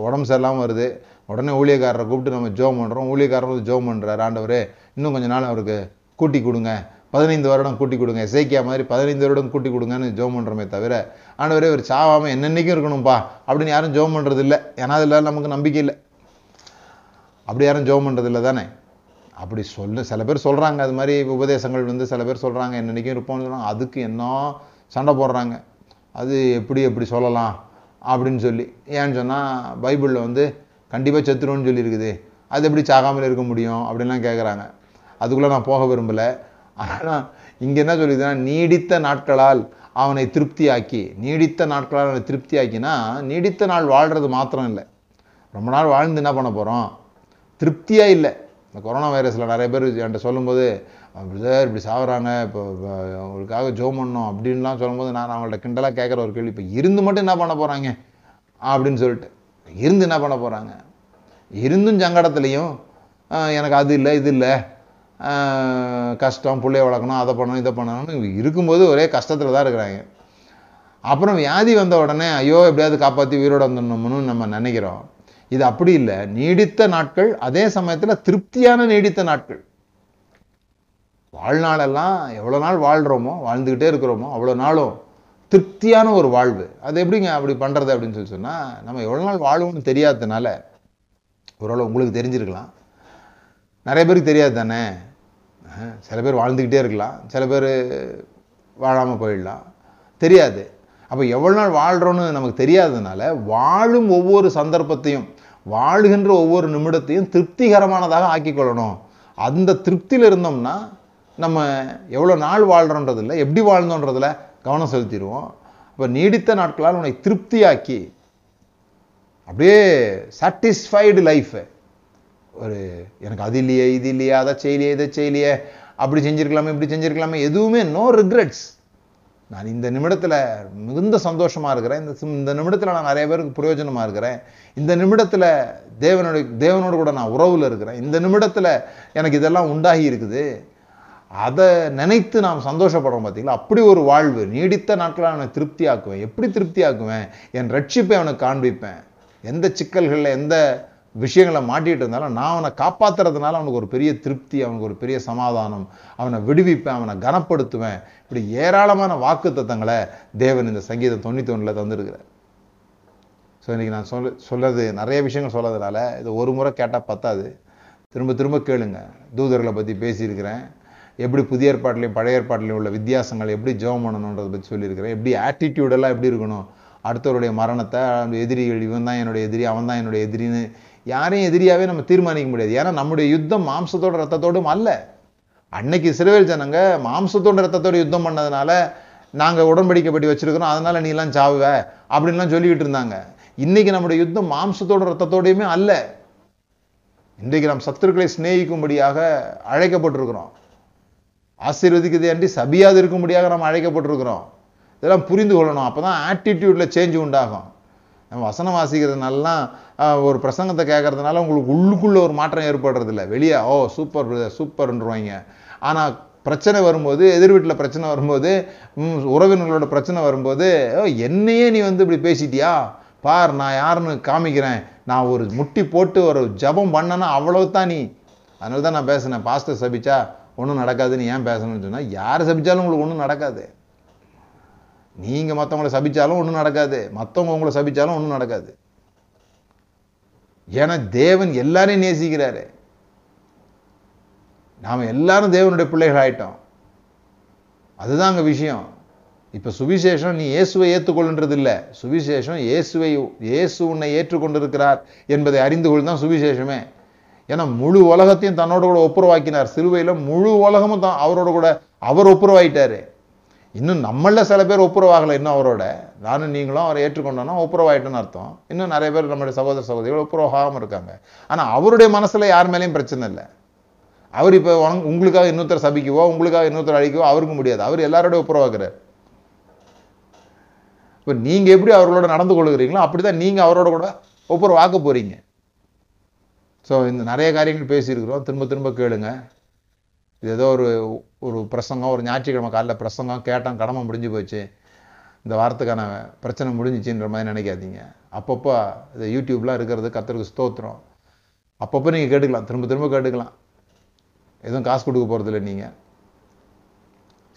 உடம்பு சரியில்லாமல் வருது, உடனே ஊழியக்காரரை கூப்பிட்டு நம்ம ஜோம் பண்ணுறோம். ஊழியக்காரர் வந்து ஜோம் பண்ணுறாரு, ஆண்டவரே இன்னும் கொஞ்ச நாள் அவருக்கு கூட்டி கொடுங்க, 15 வருடம் கூட்டி கொடுங்க, இசைக்கியா மாதிரி 15 வருடம் கூட்டி கொடுங்கன்னு ஜோம் பண்ணுறோமே தவிர ஆண்டவரே ஒரு சாவாமல் என்னென்னைக்கும் இருக்கணும்ப்பா அப்படின்னு யாரும் ஜோம் பண்ணுறது இல்லை. ஏன்னா அதில் நமக்கு நம்பிக்கை இல்லை, அப்படி யாரும் ஜோம் பண்ணுறதில்ல தானே. அப்படி சில பேர் சொல்கிறாங்க, அது மாதிரி உபதேசங்கள் சில பேர் சொல்கிறாங்க என்னென்னைக்கும் இருப்போம்னு சொன்னாங்க. அதுக்கு என்ன சண்டை போடுறாங்க, அது எப்படி சொல்லலாம் அப்படின்னு சொல்லி. ஏன்னு சொன்னால் பைபிளில் கண்டிப்பாக செத்துருன்னு சொல்லியிருக்குது, அது எப்படி சாகாமல் இருக்க முடியும் அப்படின்லாம் கேட்குறாங்க. அதுக்குள்ளே நான் போக விரும்பலை. ஆனால் இங்கே என்ன சொல்லிதுன்னா நீடித்த நாட்களால் அவனை திருப்தியாக்கி, நீடித்த நாட்களால் அவனை திருப்தியாக்கினா நீடித்த நாள் வாழ்கிறது மாத்திரம் இல்லை, ரொம்ப நாள் வாழ்ந்து என்ன பண்ண போகிறோம், திருப்தியாக இல்லை. இந்த கொரோனா வைரஸில் நிறைய பேர் என்கிட்ட சொல்லும்போது சார் இப்படி சாகுறாங்க, இப்போ அவங்களுக்காக ஜோம் பண்ணோம் அப்படின்லாம் சொல்லும்போது நான் அவங்கள்ட்ட கிண்டலாக கேட்குற ஒரு கேள்வி, இப்போ இருந்து மட்டும் என்ன பண்ண போகிறாங்க அப்படின்னு சொல்லிட்டு, இருந்து என்ன பண்ண போகிறாங்க, இருந்தும் சங்கடத்துலேயும் எனக்கு அது இல்லை இது இல்லை கஷ்டம், பிள்ளைய வளர்க்கணும், அதை பண்ணணும் இதை பண்ணணும்னு இருக்கும்போது ஒரே கஷ்டத்தில் தான் இருக்கிறாங்க. அப்புறம் வியாதி வந்த உடனே ஐயோ எப்படியாவது காப்பாற்றி உயிரோடு வந்துடணும்னு நம்ம நினைக்கிறோம். இது அப்படி இல்லை, நீடித்த நாட்கள் அதே சமயத்தில் திருப்தியான நீடித்த நாட்கள். வாழ்நாளெல்லாம் எவ்வளோ நாள் வாழ்கிறோமோ வாழ்ந்துக்கிட்டே இருக்கிறோமோ அவ்வளோ நாளும் திருப்தியான ஒரு வாழ்வு. அது எப்படிங்க அப்படி பண்ணுறது அப்படின்னு சொல்லி சொன்னால், நம்ம எவ்வளோ நாள் வாழ்வோம்னு தெரியாததுனால, ஓரளவு உங்களுக்கு தெரிஞ்சிருக்கலாம், நிறைய பேருக்கு தெரியாது தானே, சில பேர் வாழ்ந்துக்கிட்டே இருக்கலாம், சில பேர் வாழாமல் போயிடலாம், தெரியாது. அப்போ எவ்வளோ நாள் வாழ்கிறோன்னு நமக்கு தெரியாததுனால வாழும் ஒவ்வொரு சந்தர்ப்பத்தையும் வாழ்கின்ற ஒவ்வொரு நிமிடத்தையும் திருப்திகரமானதாக ஆக்கிக்கொள்ளணும். அந்த திருப்தியில் இருந்தோம்னா நம்ம எவ்வளோ நாள் வாழ்கிறோன்றதில்ல, எப்படி வாழ்ந்தோன்றதில் கவனம் செலுத்திடுவோம். அப்போ நீடித்த நாட்களால் உன்னை திருப்தியாக்கி அப்படியே சாட்டிஸ்ஃபைடு லைஃபு, ஒரு எனக்கு அது இல்லையே இது இல்லையே அதை செய்யலையே இதை செய்யலையே அப்படி செஞ்சுருக்கலாமே இப்படி செஞ்சுருக்கலாமே, எதுவுமே நோ ரிக்ரெட்ஸ். நான் இந்த நிமிடத்தில் மிகுந்த சந்தோஷமாக இருக்கிறேன், இந்த நிமிடத்தில் நான் நிறைய பேருக்கு பிரயோஜனமாக இருக்கிறேன், இந்த நிமிடத்தில் தேவனோட கூட நான் உறவில் இருக்கிறேன், இந்த நிமிடத்தில் எனக்கு இதெல்லாம் உண்டாகி இருக்குது, அதை நினைத்து நாம் சந்தோஷப்படுறோம். பார்த்தீங்களா, அப்படி ஒரு வாழ்வு. நீடித்த நாட்களாக அவனை திருப்தி ஆக்குவேன். எப்படி திருப்தி ஆக்குவேன், என் ரட்சிப்பை அவனுக்கு காண்பிப்பேன். எந்த சிக்கல்களில் எந்த விஷயங்களை மாட்டிகிட்டு இருந்தாலும் நான் அவனை காப்பாற்றுறதுனால அவனுக்கு ஒரு பெரிய திருப்தி, அவனுக்கு ஒரு பெரிய சமாதானம், அவனை விடுவிப்பேன், அவனை கனப்படுத்துவேன். இப்படி ஏராளமான வாக்கு தத்தங்களை தேவன் இந்த சங்கீதம் 91ல் தந்திருக்கிறார். ஸோ இன்றைக்கி நான் சொல்கிறது நிறைய விஷயங்கள் சொல்லதுனால இது ஒரு முறை கேட்டால் பத்தாது, திரும்ப திரும்ப கேளுங்க. தூதர்களை பற்றி பேசியிருக்கிறேன், எப்படி புதிய ஏற்பாட்டிலையும் பழைய ஏற்பாட்டிலையும் உள்ள வித்தியாசங்கள், எப்படி ஜெபம் பண்ணணுன்றதை பற்றி சொல்லியிருக்கிறேன், எப்படி ஆட்டிடியூடெல்லாம் எப்படி இருக்கணும், அடுத்தவருடைய மரணத்தை, எதிரிகள் இவன் தான் என்னுடைய எதிரி அவன் தான் என்னுடைய எதிரின்னு யாரையும் எதிரியாகவே நம்ம தீர்மானிக்க முடியாது. ஏன்னா நம்முடைய யுத்தம் மாம்சத்தோட ரத்தத்தோடும் அல்ல. அன்னைக்கு இஸ்ரவேல் ஜனங்க மாம்சத்தோட ரத்தத்தோடு யுத்தம் பண்ணதுனால நாங்கள் உடன்படிக்கப்பட்டு வச்சிருக்கிறோம், அதனால நீ எல்லாம் சாவுவ அப்படின்லாம் சொல்லிக்கிட்டு இருந்தாங்க. இன்னைக்கு நம்முடைய யுத்தம் மாம்சத்தோட ரத்தத்தோடையுமே அல்ல. இன்றைக்கு நாம் சத்துருக்களை சிநேகிக்கும்படியாக அழைக்கப்பட்டிருக்கிறோம், ஆசீர்வதிக்கிறது அன்றி சபியாது இருக்கும்படியாக நாம் அழைக்கப்பட்டிருக்கிறோம். இதெல்லாம் புரிந்து கொள்ளணும். அப்போ தான் ஆட்டிடியூடில் சேஞ்ச் உண்டாகும். நம்ம வசனம் வாசிக்கிறதுனாலாம் ஒரு பிரசங்கத்தை கேட்கறதுனால உங்களுக்கு உள்ளுக்குள்ளே ஒரு மாற்றம் ஏற்படுறதில்ல. வெளியே ஓ சூப்பர் பிரதர் சூப்பர்ன்றவாங்க, ஆனால் பிரச்சனை வரும்போது, எதிர் வீட்டில் பிரச்சனை வரும்போது, உறவினர்களோட பிரச்சனை வரும்போது, ஓ என்னையே நீ வந்து இப்படி பேசிட்டியா பார், நான் யாருன்னு காமிக்கிறேன், நான் ஒரு முட்டி போட்டு ஒரு ஜபம் பண்ணேன்னா அவ்வளவுதான் நீ, அதனால தான் நான் பேசினேன், பாஸ்டர் சபிச்சா ஒன்றும் நடக்காதுன்னு ஏன் பேசணும்னு சொன்னால், யார் சபிச்சாலும் உங்களுக்கு ஒன்றும் நடக்காது. நீங்கள் மற்றவங்களை சபித்தாலும் ஒன்றும் நடக்காது, மற்றவங்க உங்களை சபித்தாலும் ஒன்றும் நடக்காது. ஏன்னா தேவன் எல்லாரையும் நேசிக்கிறாரு, நாம் எல்லாரும் தேவனுடைய பிள்ளைகள் ஆகிட்டோம். அதுதான் அங்கே விஷயம். இப்போ சுவிசேஷம் நீ இயேசுவை ஏற்றுக்கொள்ன்றது இல்லை, சுவிசேஷம் இயேசு உன்னை ஏற்றுக்கொண்டிருக்கிறார் என்பதை அறிந்து கொள் தான் சுவிசேஷமே. ஏன்னா முழு உலகத்தையும் தன்னோட கூட ஒப்புரவாக்கினார், சிலுவையில் முழு உலகமும் தான் அவரோட கூட அவர் ஒப்புரவாயிட்டார். இன்னும் நம்மள சில பேர் ஒப்புரவாகலை, இன்னும் அவரோட நானும் நீங்களும் அவரை ஏற்றுக்கொண்டோன்னா ஒப்புரவாயிட்டோன்னு அர்த்தம். இன்னும் நிறைய பேர் நம்மளுடைய சகோதர சகோதரிகள் ஒப்புரவாகாமல் இருக்காங்க. ஆனால் அவருடைய மனசில் யார் மேலேயும் பிரச்சனை இல்லை. அவர் இப்போ உங்களுக்காக இன்னொருத்தர் சபிக்கவோ உங்களுக்காக இன்னொருத்தர் அழிக்கவோ அவருக்கு முடியாது, அவர் எல்லாரோடய ஒப்புரவாக்குறார். இப்போ நீங்கள் எப்படி அவர்களோட நடந்து கொள்கிறீங்களோ அப்படி தான் நீங்கள் அவரோட கூட ஒப்புரவாக்க போகிறீங்க. ஸோ இந்த நிறைய காரியங்கள் பேசியிருக்கிறோம், திரும்ப திரும்ப கேளுங்க. இது ஏதோ ஒரு பிரசங்கம், ஒரு ஞாயிற்றுக்கிழமை காலைல பிரசங்கம் கேட்டோம், கடமை முடிஞ்சு போச்சு, இந்த வாரத்துக்கான பிரச்சனை முடிஞ்சிச்சின்ற மாதிரி நினைக்காதீங்க. அப்பப்போ இந்த யூடியூப்லாம் இருக்கிறது கர்த்தருக்கு ஸ்தோத்திரம். அப்பப்போ நீங்கள் கேட்டுக்கலாம், திரும்ப திரும்ப கேட்டுக்கலாம், எதுவும் காசு கொடுக்க போகிறதில்ல. நீங்கள்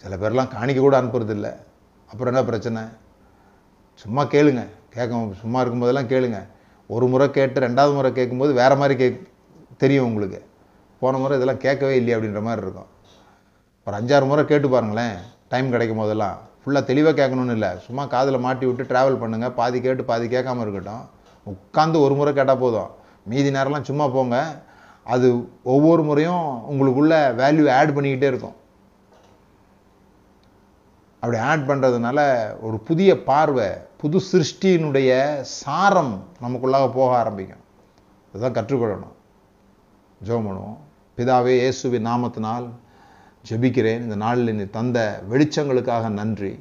சில பேர்லாம் காணிக்க கூட அனுப்புறதில்ல, அப்புறம் என்ன பிரச்சனை? சும்மா கேளுங்க, சும்மா இருக்கும்போதெல்லாம் கேளுங்க. ஒரு முறை கேட்டு ரெண்டாவது முறை கேட்கும்போது வேறு மாதிரி தெரியும் உங்களுக்கு, போன முறை இதெல்லாம் கேட்கவே இல்லையா அப்படின்ற மாதிரி இருக்கும். ஒரு 5-6 முறை கேட்டு பாருங்களேன், டைம் கிடைக்கும் போதெல்லாம். ஃபுல்லாக தெளிவாக கேட்கணும்னு இல்லை, சும்மா காதில் மாட்டி விட்டு ட்ராவல் பண்ணுங்கள், பாதி கேட்டு பாதி கேட்காம இருக்கட்டும். உட்காந்து ஒரு முறை கேட்டால் போதும், மீதி நேரம்லாம் சும்மா போங்க. அது ஒவ்வொரு முறையும் உங்களுக்குள்ள வேல்யூ ஆட் பண்ணிக்கிட்டே இருக்கும். அப்படி ஆட் பண்ணுறதுனால ஒரு புதிய பார்வை, புது சிருஷ்டியினுடைய சாரம் நமக்குள்ளாக போக ஆரம்பிக்கும். இதுதான் கற்றுக்கொள்ளணும். ஜெபம் பண்ணுவோம். பிதாவே, இயேசுவின் நாமத்தினால் ஜெபிக்கிறேன். இந்த நாளில் நீர் தந்த வெளிச்சங்களுக்காக நன்றி.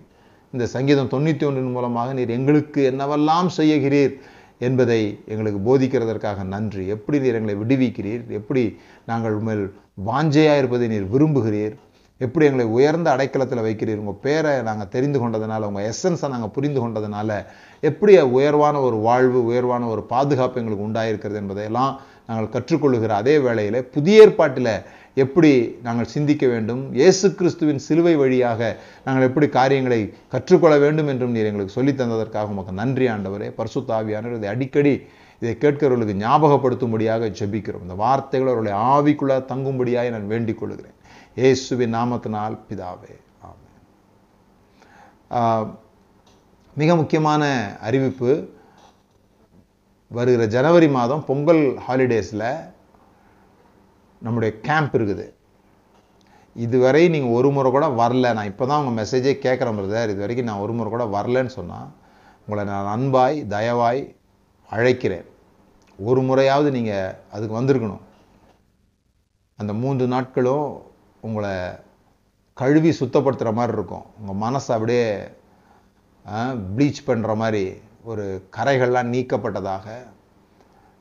இந்த சங்கீதம் 91 மூலமாக நீர் எங்களுக்கு என்னவெல்லாம் செய்கிறீர் என்பதை எங்களுக்கு போதிக்கிறதற்காக நன்றி. எப்படி நீர் எங்களை விடுவிக்கிறீர், எப்படி நாங்கள் உண்மையில் வாஞ்சையாக இருப்பதை நீர் விரும்புகிறீர், எப்படி எங்களை உயர்ந்த அடைக்கலத்தில் வைக்கிறீர். உங்கள் பேரை நாங்கள் தெரிந்து கொண்டதுனால, உங்கள் எசன்ஸை நாங்கள் புரிந்து கொண்டதுனால எப்படி உயர்வான ஒரு வாழ்வு, உயர்வான ஒரு பாதுகாப்பு எங்களுக்கு உண்டாயிருக்கிறது என்பதையெல்லாம் நாங்கள் கற்றுக்கொள்ளுகிற அதே வேளையில் புதிய ஏற்பாட்டில் எப்படி நாங்கள் சிந்திக்க வேண்டும், இயேசு கிறிஸ்துவின் சிலுவை வழியாக நாங்கள் எப்படி காரியங்களை கற்றுக்கொள்ள வேண்டும் என்றும் நீர் எங்களுக்கு சொல்லி தந்ததற்காக உமக்கு நன்றி ஆண்டவரே. பரிசுத்த ஆவியானவர் இதை அடிக்கடி இதை கேட்கிறவர்களுக்கு ஞாபகப்படுத்தும்படியாக ஜெபிக்கிறோம். இந்த வார்த்தைகள் அவருடைய ஆவிக்குள்ள தங்கும்படியாக நான் வேண்டிக் கொள்கிறேன். இயேசுவின் நாமத்தினால் பிதாவே, ஆமென். மிக முக்கியமான அறிவிப்பு. வருகிற ஜனவரி மாதம் பொங்கல் ஹாலிடேஸில் நம்முடைய கேம்ப் இருக்குது. இதுவரை நீங்கள் ஒரு முறை கூட வரல, நான் இப்போ தான் உங்கள் மெசேஜே கேட்குறேன் பிரதர், இது வரைக்கும் நான் ஒரு முறை கூட வரலன்னு சொன்னால் உங்களை நான் அன்பாய் தயவாய் அழைக்கிறேன். ஒரு முறையாவது நீங்கள் அதுக்கு வந்திருக்கணும். அந்த 3 நாட்களும் உங்களை கழுவி சுத்தப்படுத்துகிற மாதிரி இருக்கும். உங்கள் மனசை அப்படியே ப்ளீச் பண்ணுற மாதிரி, ஒரு கரைகள்லாம் நீக்கப்பட்டதாக,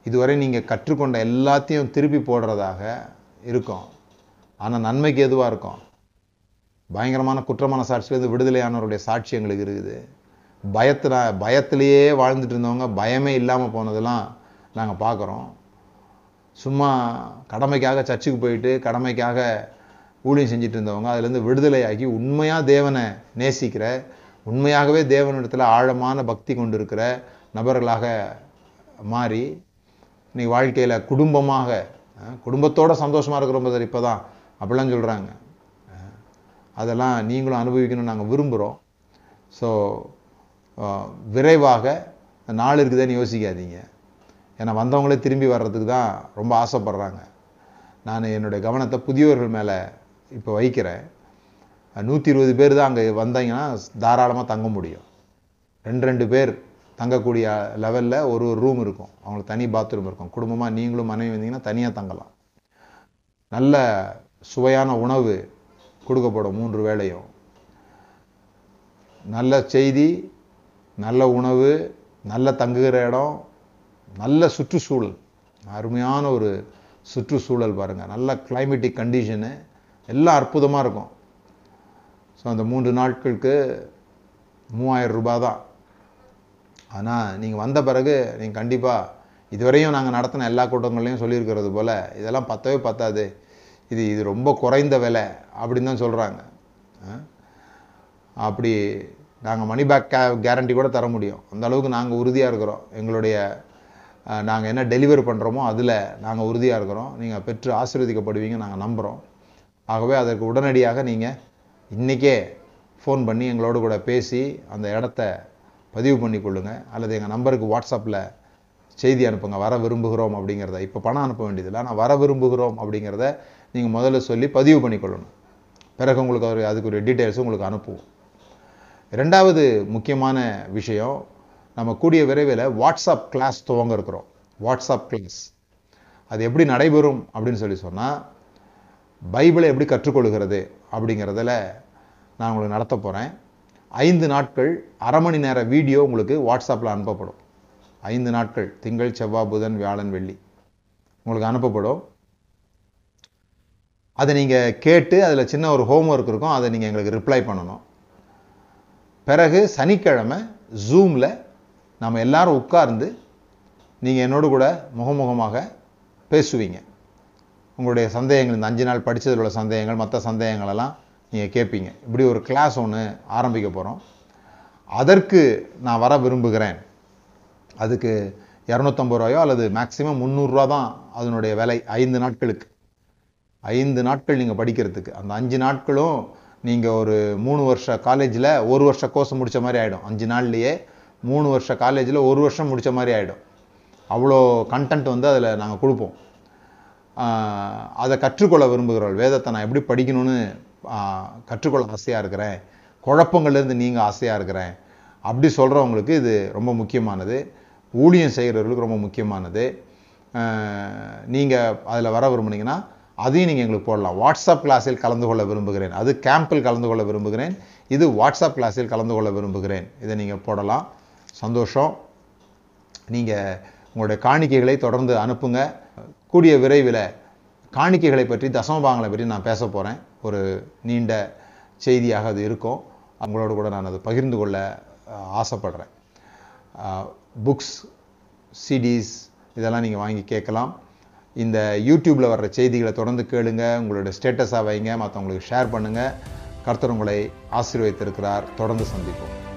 இதுவரை நீங்கள் கற்றுக்கொண்ட எல்லாத்தையும் திருப்பி போடுறதாக இருக்கும். ஆனால் நன்மைக்கு எதுவாக இருக்கும்? பயங்கரமான குற்றமான சாட்சியிலேருந்து விடுதலையானவருடைய சாட்சி எங்களுக்கு இருக்குது. பயத்திலேயே வாழ்ந்துட்டு இருந்தவங்க பயமே இல்லாமல் போனதெல்லாம் நாங்கள் பார்க்குறோம். சும்மா கடமைக்காக சர்ச்சுக்கு போயிட்டு கடமைக்காக ஊழியம் செஞ்சுட்டு இருந்தவங்க அதுலேருந்து விடுதலையாகி உண்மையாக தேவனை நேசிக்கிற, உண்மையாகவே தேவனிடத்தில் ஆழமான பக்தி கொண்டு இருக்கிற நபர்களாக மாறி இன்றைக்கி வாழ்க்கையில் குடும்பமாக குடும்பத்தோடு சந்தோஷமாக இருக்கிற மாதிரி இப்போ தான் அப்படிலாம் சொல்கிறாங்க. அதெல்லாம் நீங்களும் அனுபவிக்கணும்னு நாங்கள் விரும்புகிறோம். ஸோ விரைவாக நாள் இருக்குதுன்னு யோசிக்காதீங்க. ஏன்னா வந்தவங்களே திரும்பி வர்றதுக்கு தான் ரொம்ப ஆசைப்பட்றாங்க. நான் என்னுடைய கவனத்தை புதியவர்கள் மேலே இப்போ வைக்கிறேன். 120 பேர் தான் அங்கே வந்தாங்கன்னா தாராளமாக தங்க முடியும். 2 பேர் தங்கக்கூடிய லெவலில் ஒரு ரூம் இருக்கும். அவங்களுக்கு தனி பாத்ரூம் இருக்கும். குடும்பமாக நீங்களும் மனைவி வந்தீங்கன்னா தனியாக தங்கலாம். நல்ல சுவையான உணவு கொடுக்கப்படும் 3 வேளையும். நல்ல செய்தி, நல்ல உணவு, நல்ல தங்குகிற இடம், நல்ல சுற்றுச்சூழல், அருமையான ஒரு சுற்றுச்சூழல் பாருங்கள். நல்ல கிளைமேட்டிக் கண்டிஷனு எல்லாம் அற்புதமாக இருக்கும். ஸோ அந்த 3 நாட்களுக்கு 3000 ரூபாய் தான். ஆனால் நீங்கள் வந்த பிறகு நீங்கள் கண்டிப்பாக, இதுவரையும் நாங்கள் நடத்தின எல்லா கூட்டங்கள்லையும் சொல்லியிருக்கிறது போல், இதெல்லாம் பத்தவே பத்தாது, இது ரொம்ப குறைந்த விலை அப்படின்னு தான் சொல்கிறாங்க. அப்படி நாங்கள் மணி பேக் கேரண்டி கூட தர முடியும். அந்த அளவுக்கு நாங்கள் உறுதியாக இருக்கிறோம். எங்களுடைய நாங்கள் என்ன டெலிவரி பண்ணுறோமோ அதில் நாங்கள் உறுதியாக இருக்கிறோம். நீங்கள் பெற்று ஆசீர்வதிக்கப்படுவீங்க நாங்கள் நம்புகிறோம். ஆகவே அதற்கு உடனடியாக நீங்கள் இன்றைக்கே ஃபோன் பண்ணி எங்களோடு கூட பேசி அந்த இடத்த பதிவு பண்ணி கொள்ளுங்கள். அல்லது எங்கள் நம்பருக்கு வாட்ஸ்அப்பில் செய்தி அனுப்புங்க, வர விரும்புகிறோம் அப்படிங்கிறத. இப்போ பணம் அனுப்ப வேண்டியதில்லை, ஆனால் வர விரும்புகிறோம் அப்படிங்கிறத நீங்கள் முதல்ல சொல்லி பதிவு பண்ணிக்கொள்ளணும். பிறகு உங்களுக்கு அதுக்குரிய டீட்டெயில்ஸும் உங்களுக்கு அனுப்புவோம். 2வது முக்கியமான விஷயம், நம்ம கூடிய விரைவில் வாட்ஸ்அப் கிளாஸ் துவங்க இருக்கிறோம். வாட்ஸ்அப் கிளாஸ் அது எப்படி நடைபெறும் அப்படின்னு சொன்னால், பைபிளை எப்படி கற்றுக்கொள்கிறது அப்படிங்கிறதில் நான் உங்களுக்கு நடத்த போகிறேன். 5 நாட்கள் 1/2 மணி நேர வீடியோ உங்களுக்கு வாட்ஸ்அப்பில் அனுப்பப்படும். 5 நாட்கள் திங்கள் செவ்வாய் புதன் வியாழன் வெள்ளி உங்களுக்கு அனுப்பப்படும். அதை நீங்கள் கேட்டு அதில் சின்ன ஒரு ஹோம் ஒர்க் இருக்கும், அதை நீங்கள் எங்களுக்கு ரிப்ளை பண்ணணும். பிறகு சனிக்கிழமை ஜூமில் நம்ம எல்லாரும் உட்கார்ந்து நீங்கள் என்னோடு கூட முகமுகமாக பேசுவீங்க. உங்களுடைய சந்தேகங்கள், இந்த 5 நாள் படித்ததில் உள்ள சந்தேகங்கள், மற்ற சந்தேகங்களெல்லாம் நீங்கள் கேட்பீங்க. இப்படி ஒரு கிளாஸ் ஒன்று ஆரம்பிக்க போகிறோம். அதற்கு நான் வர விரும்புகிறேன். அதுக்கு 250 ரூபாயோ அல்லது மேக்ஸிமம் 300 ரூபா தான் அதனுடைய விலை. 5 நாட்களுக்கு 5 நாட்கள் நீங்கள் படிக்கிறதுக்கு. அந்த 5 நாட்களும் நீங்கள் ஒரு 3 வருஷ காலேஜில் 1 வருஷ கோர்ஸ் முடித்த மாதிரி ஆகிடும். 5 நாள்லேயே 3 வருஷ காலேஜில் 1 வருஷம் முடித்த மாதிரி ஆகிடும். அவ்வளோ கண்டென்ட் அதில் நாங்கள் கொடுப்போம். அதை கற்றுக்கொள்ள விரும்புகிறோம். வேதத்தை நான் எப்படி படிக்கணும்னு கற்றுக்கொள்ள ஆசையாக இருக்கிறேன், குழப்பங்கள்லேருந்து நீங்கள் ஆசையாக இருக்கிறேன் அப்படி சொல்கிறவங்களுக்கு இது ரொம்ப முக்கியமானது. ஊழியம் செய்கிறவர்களுக்கு ரொம்ப முக்கியமானது. நீங்கள் அதில் வர விரும்புனீங்கன்னா அதையும் நீங்கள் எங்களுக்கு போடலாம். வாட்ஸ்அப் கிளாஸில் கலந்து கொள்ள விரும்புகிறேன், அது கேம்பில் கலந்து கொள்ள விரும்புகிறேன், இது வாட்ஸ்அப் கிளாஸில் கலந்து கொள்ள விரும்புகிறேன், இதை நீங்கள் போடலாம். சந்தோஷம். நீங்கள் உங்களுடைய காணிக்கைகளை தொடர்ந்து அனுப்புங்க. கூடிய விரைவில் காணிக்கைகளை பற்றி, தசமபாகங்களை பற்றி நான் பேச போகிறேன். ஒரு நீண்ட செய்தியாக அது இருக்கும். அவங்களோட கூட நான் அதை பகிர்ந்து கொள்ள ஆசைப்படுறேன். புக்ஸ், சிடிஸ் இதெல்லாம் நீங்கள் வாங்கி கேட்கலாம். இந்த யூடியூப்பில் வர்ற செய்திகளை தொடர்ந்து கேளுங்க, உங்களோட ஸ்டேட்டஸாக வைங்க, மற்றவங்களுக்கு ஷேர் பண்ணுங்கள். கர்த்தர் உங்களை ஆசீர்வதித்திருக்கிறார். தொடர்ந்து சந்திப்போம்.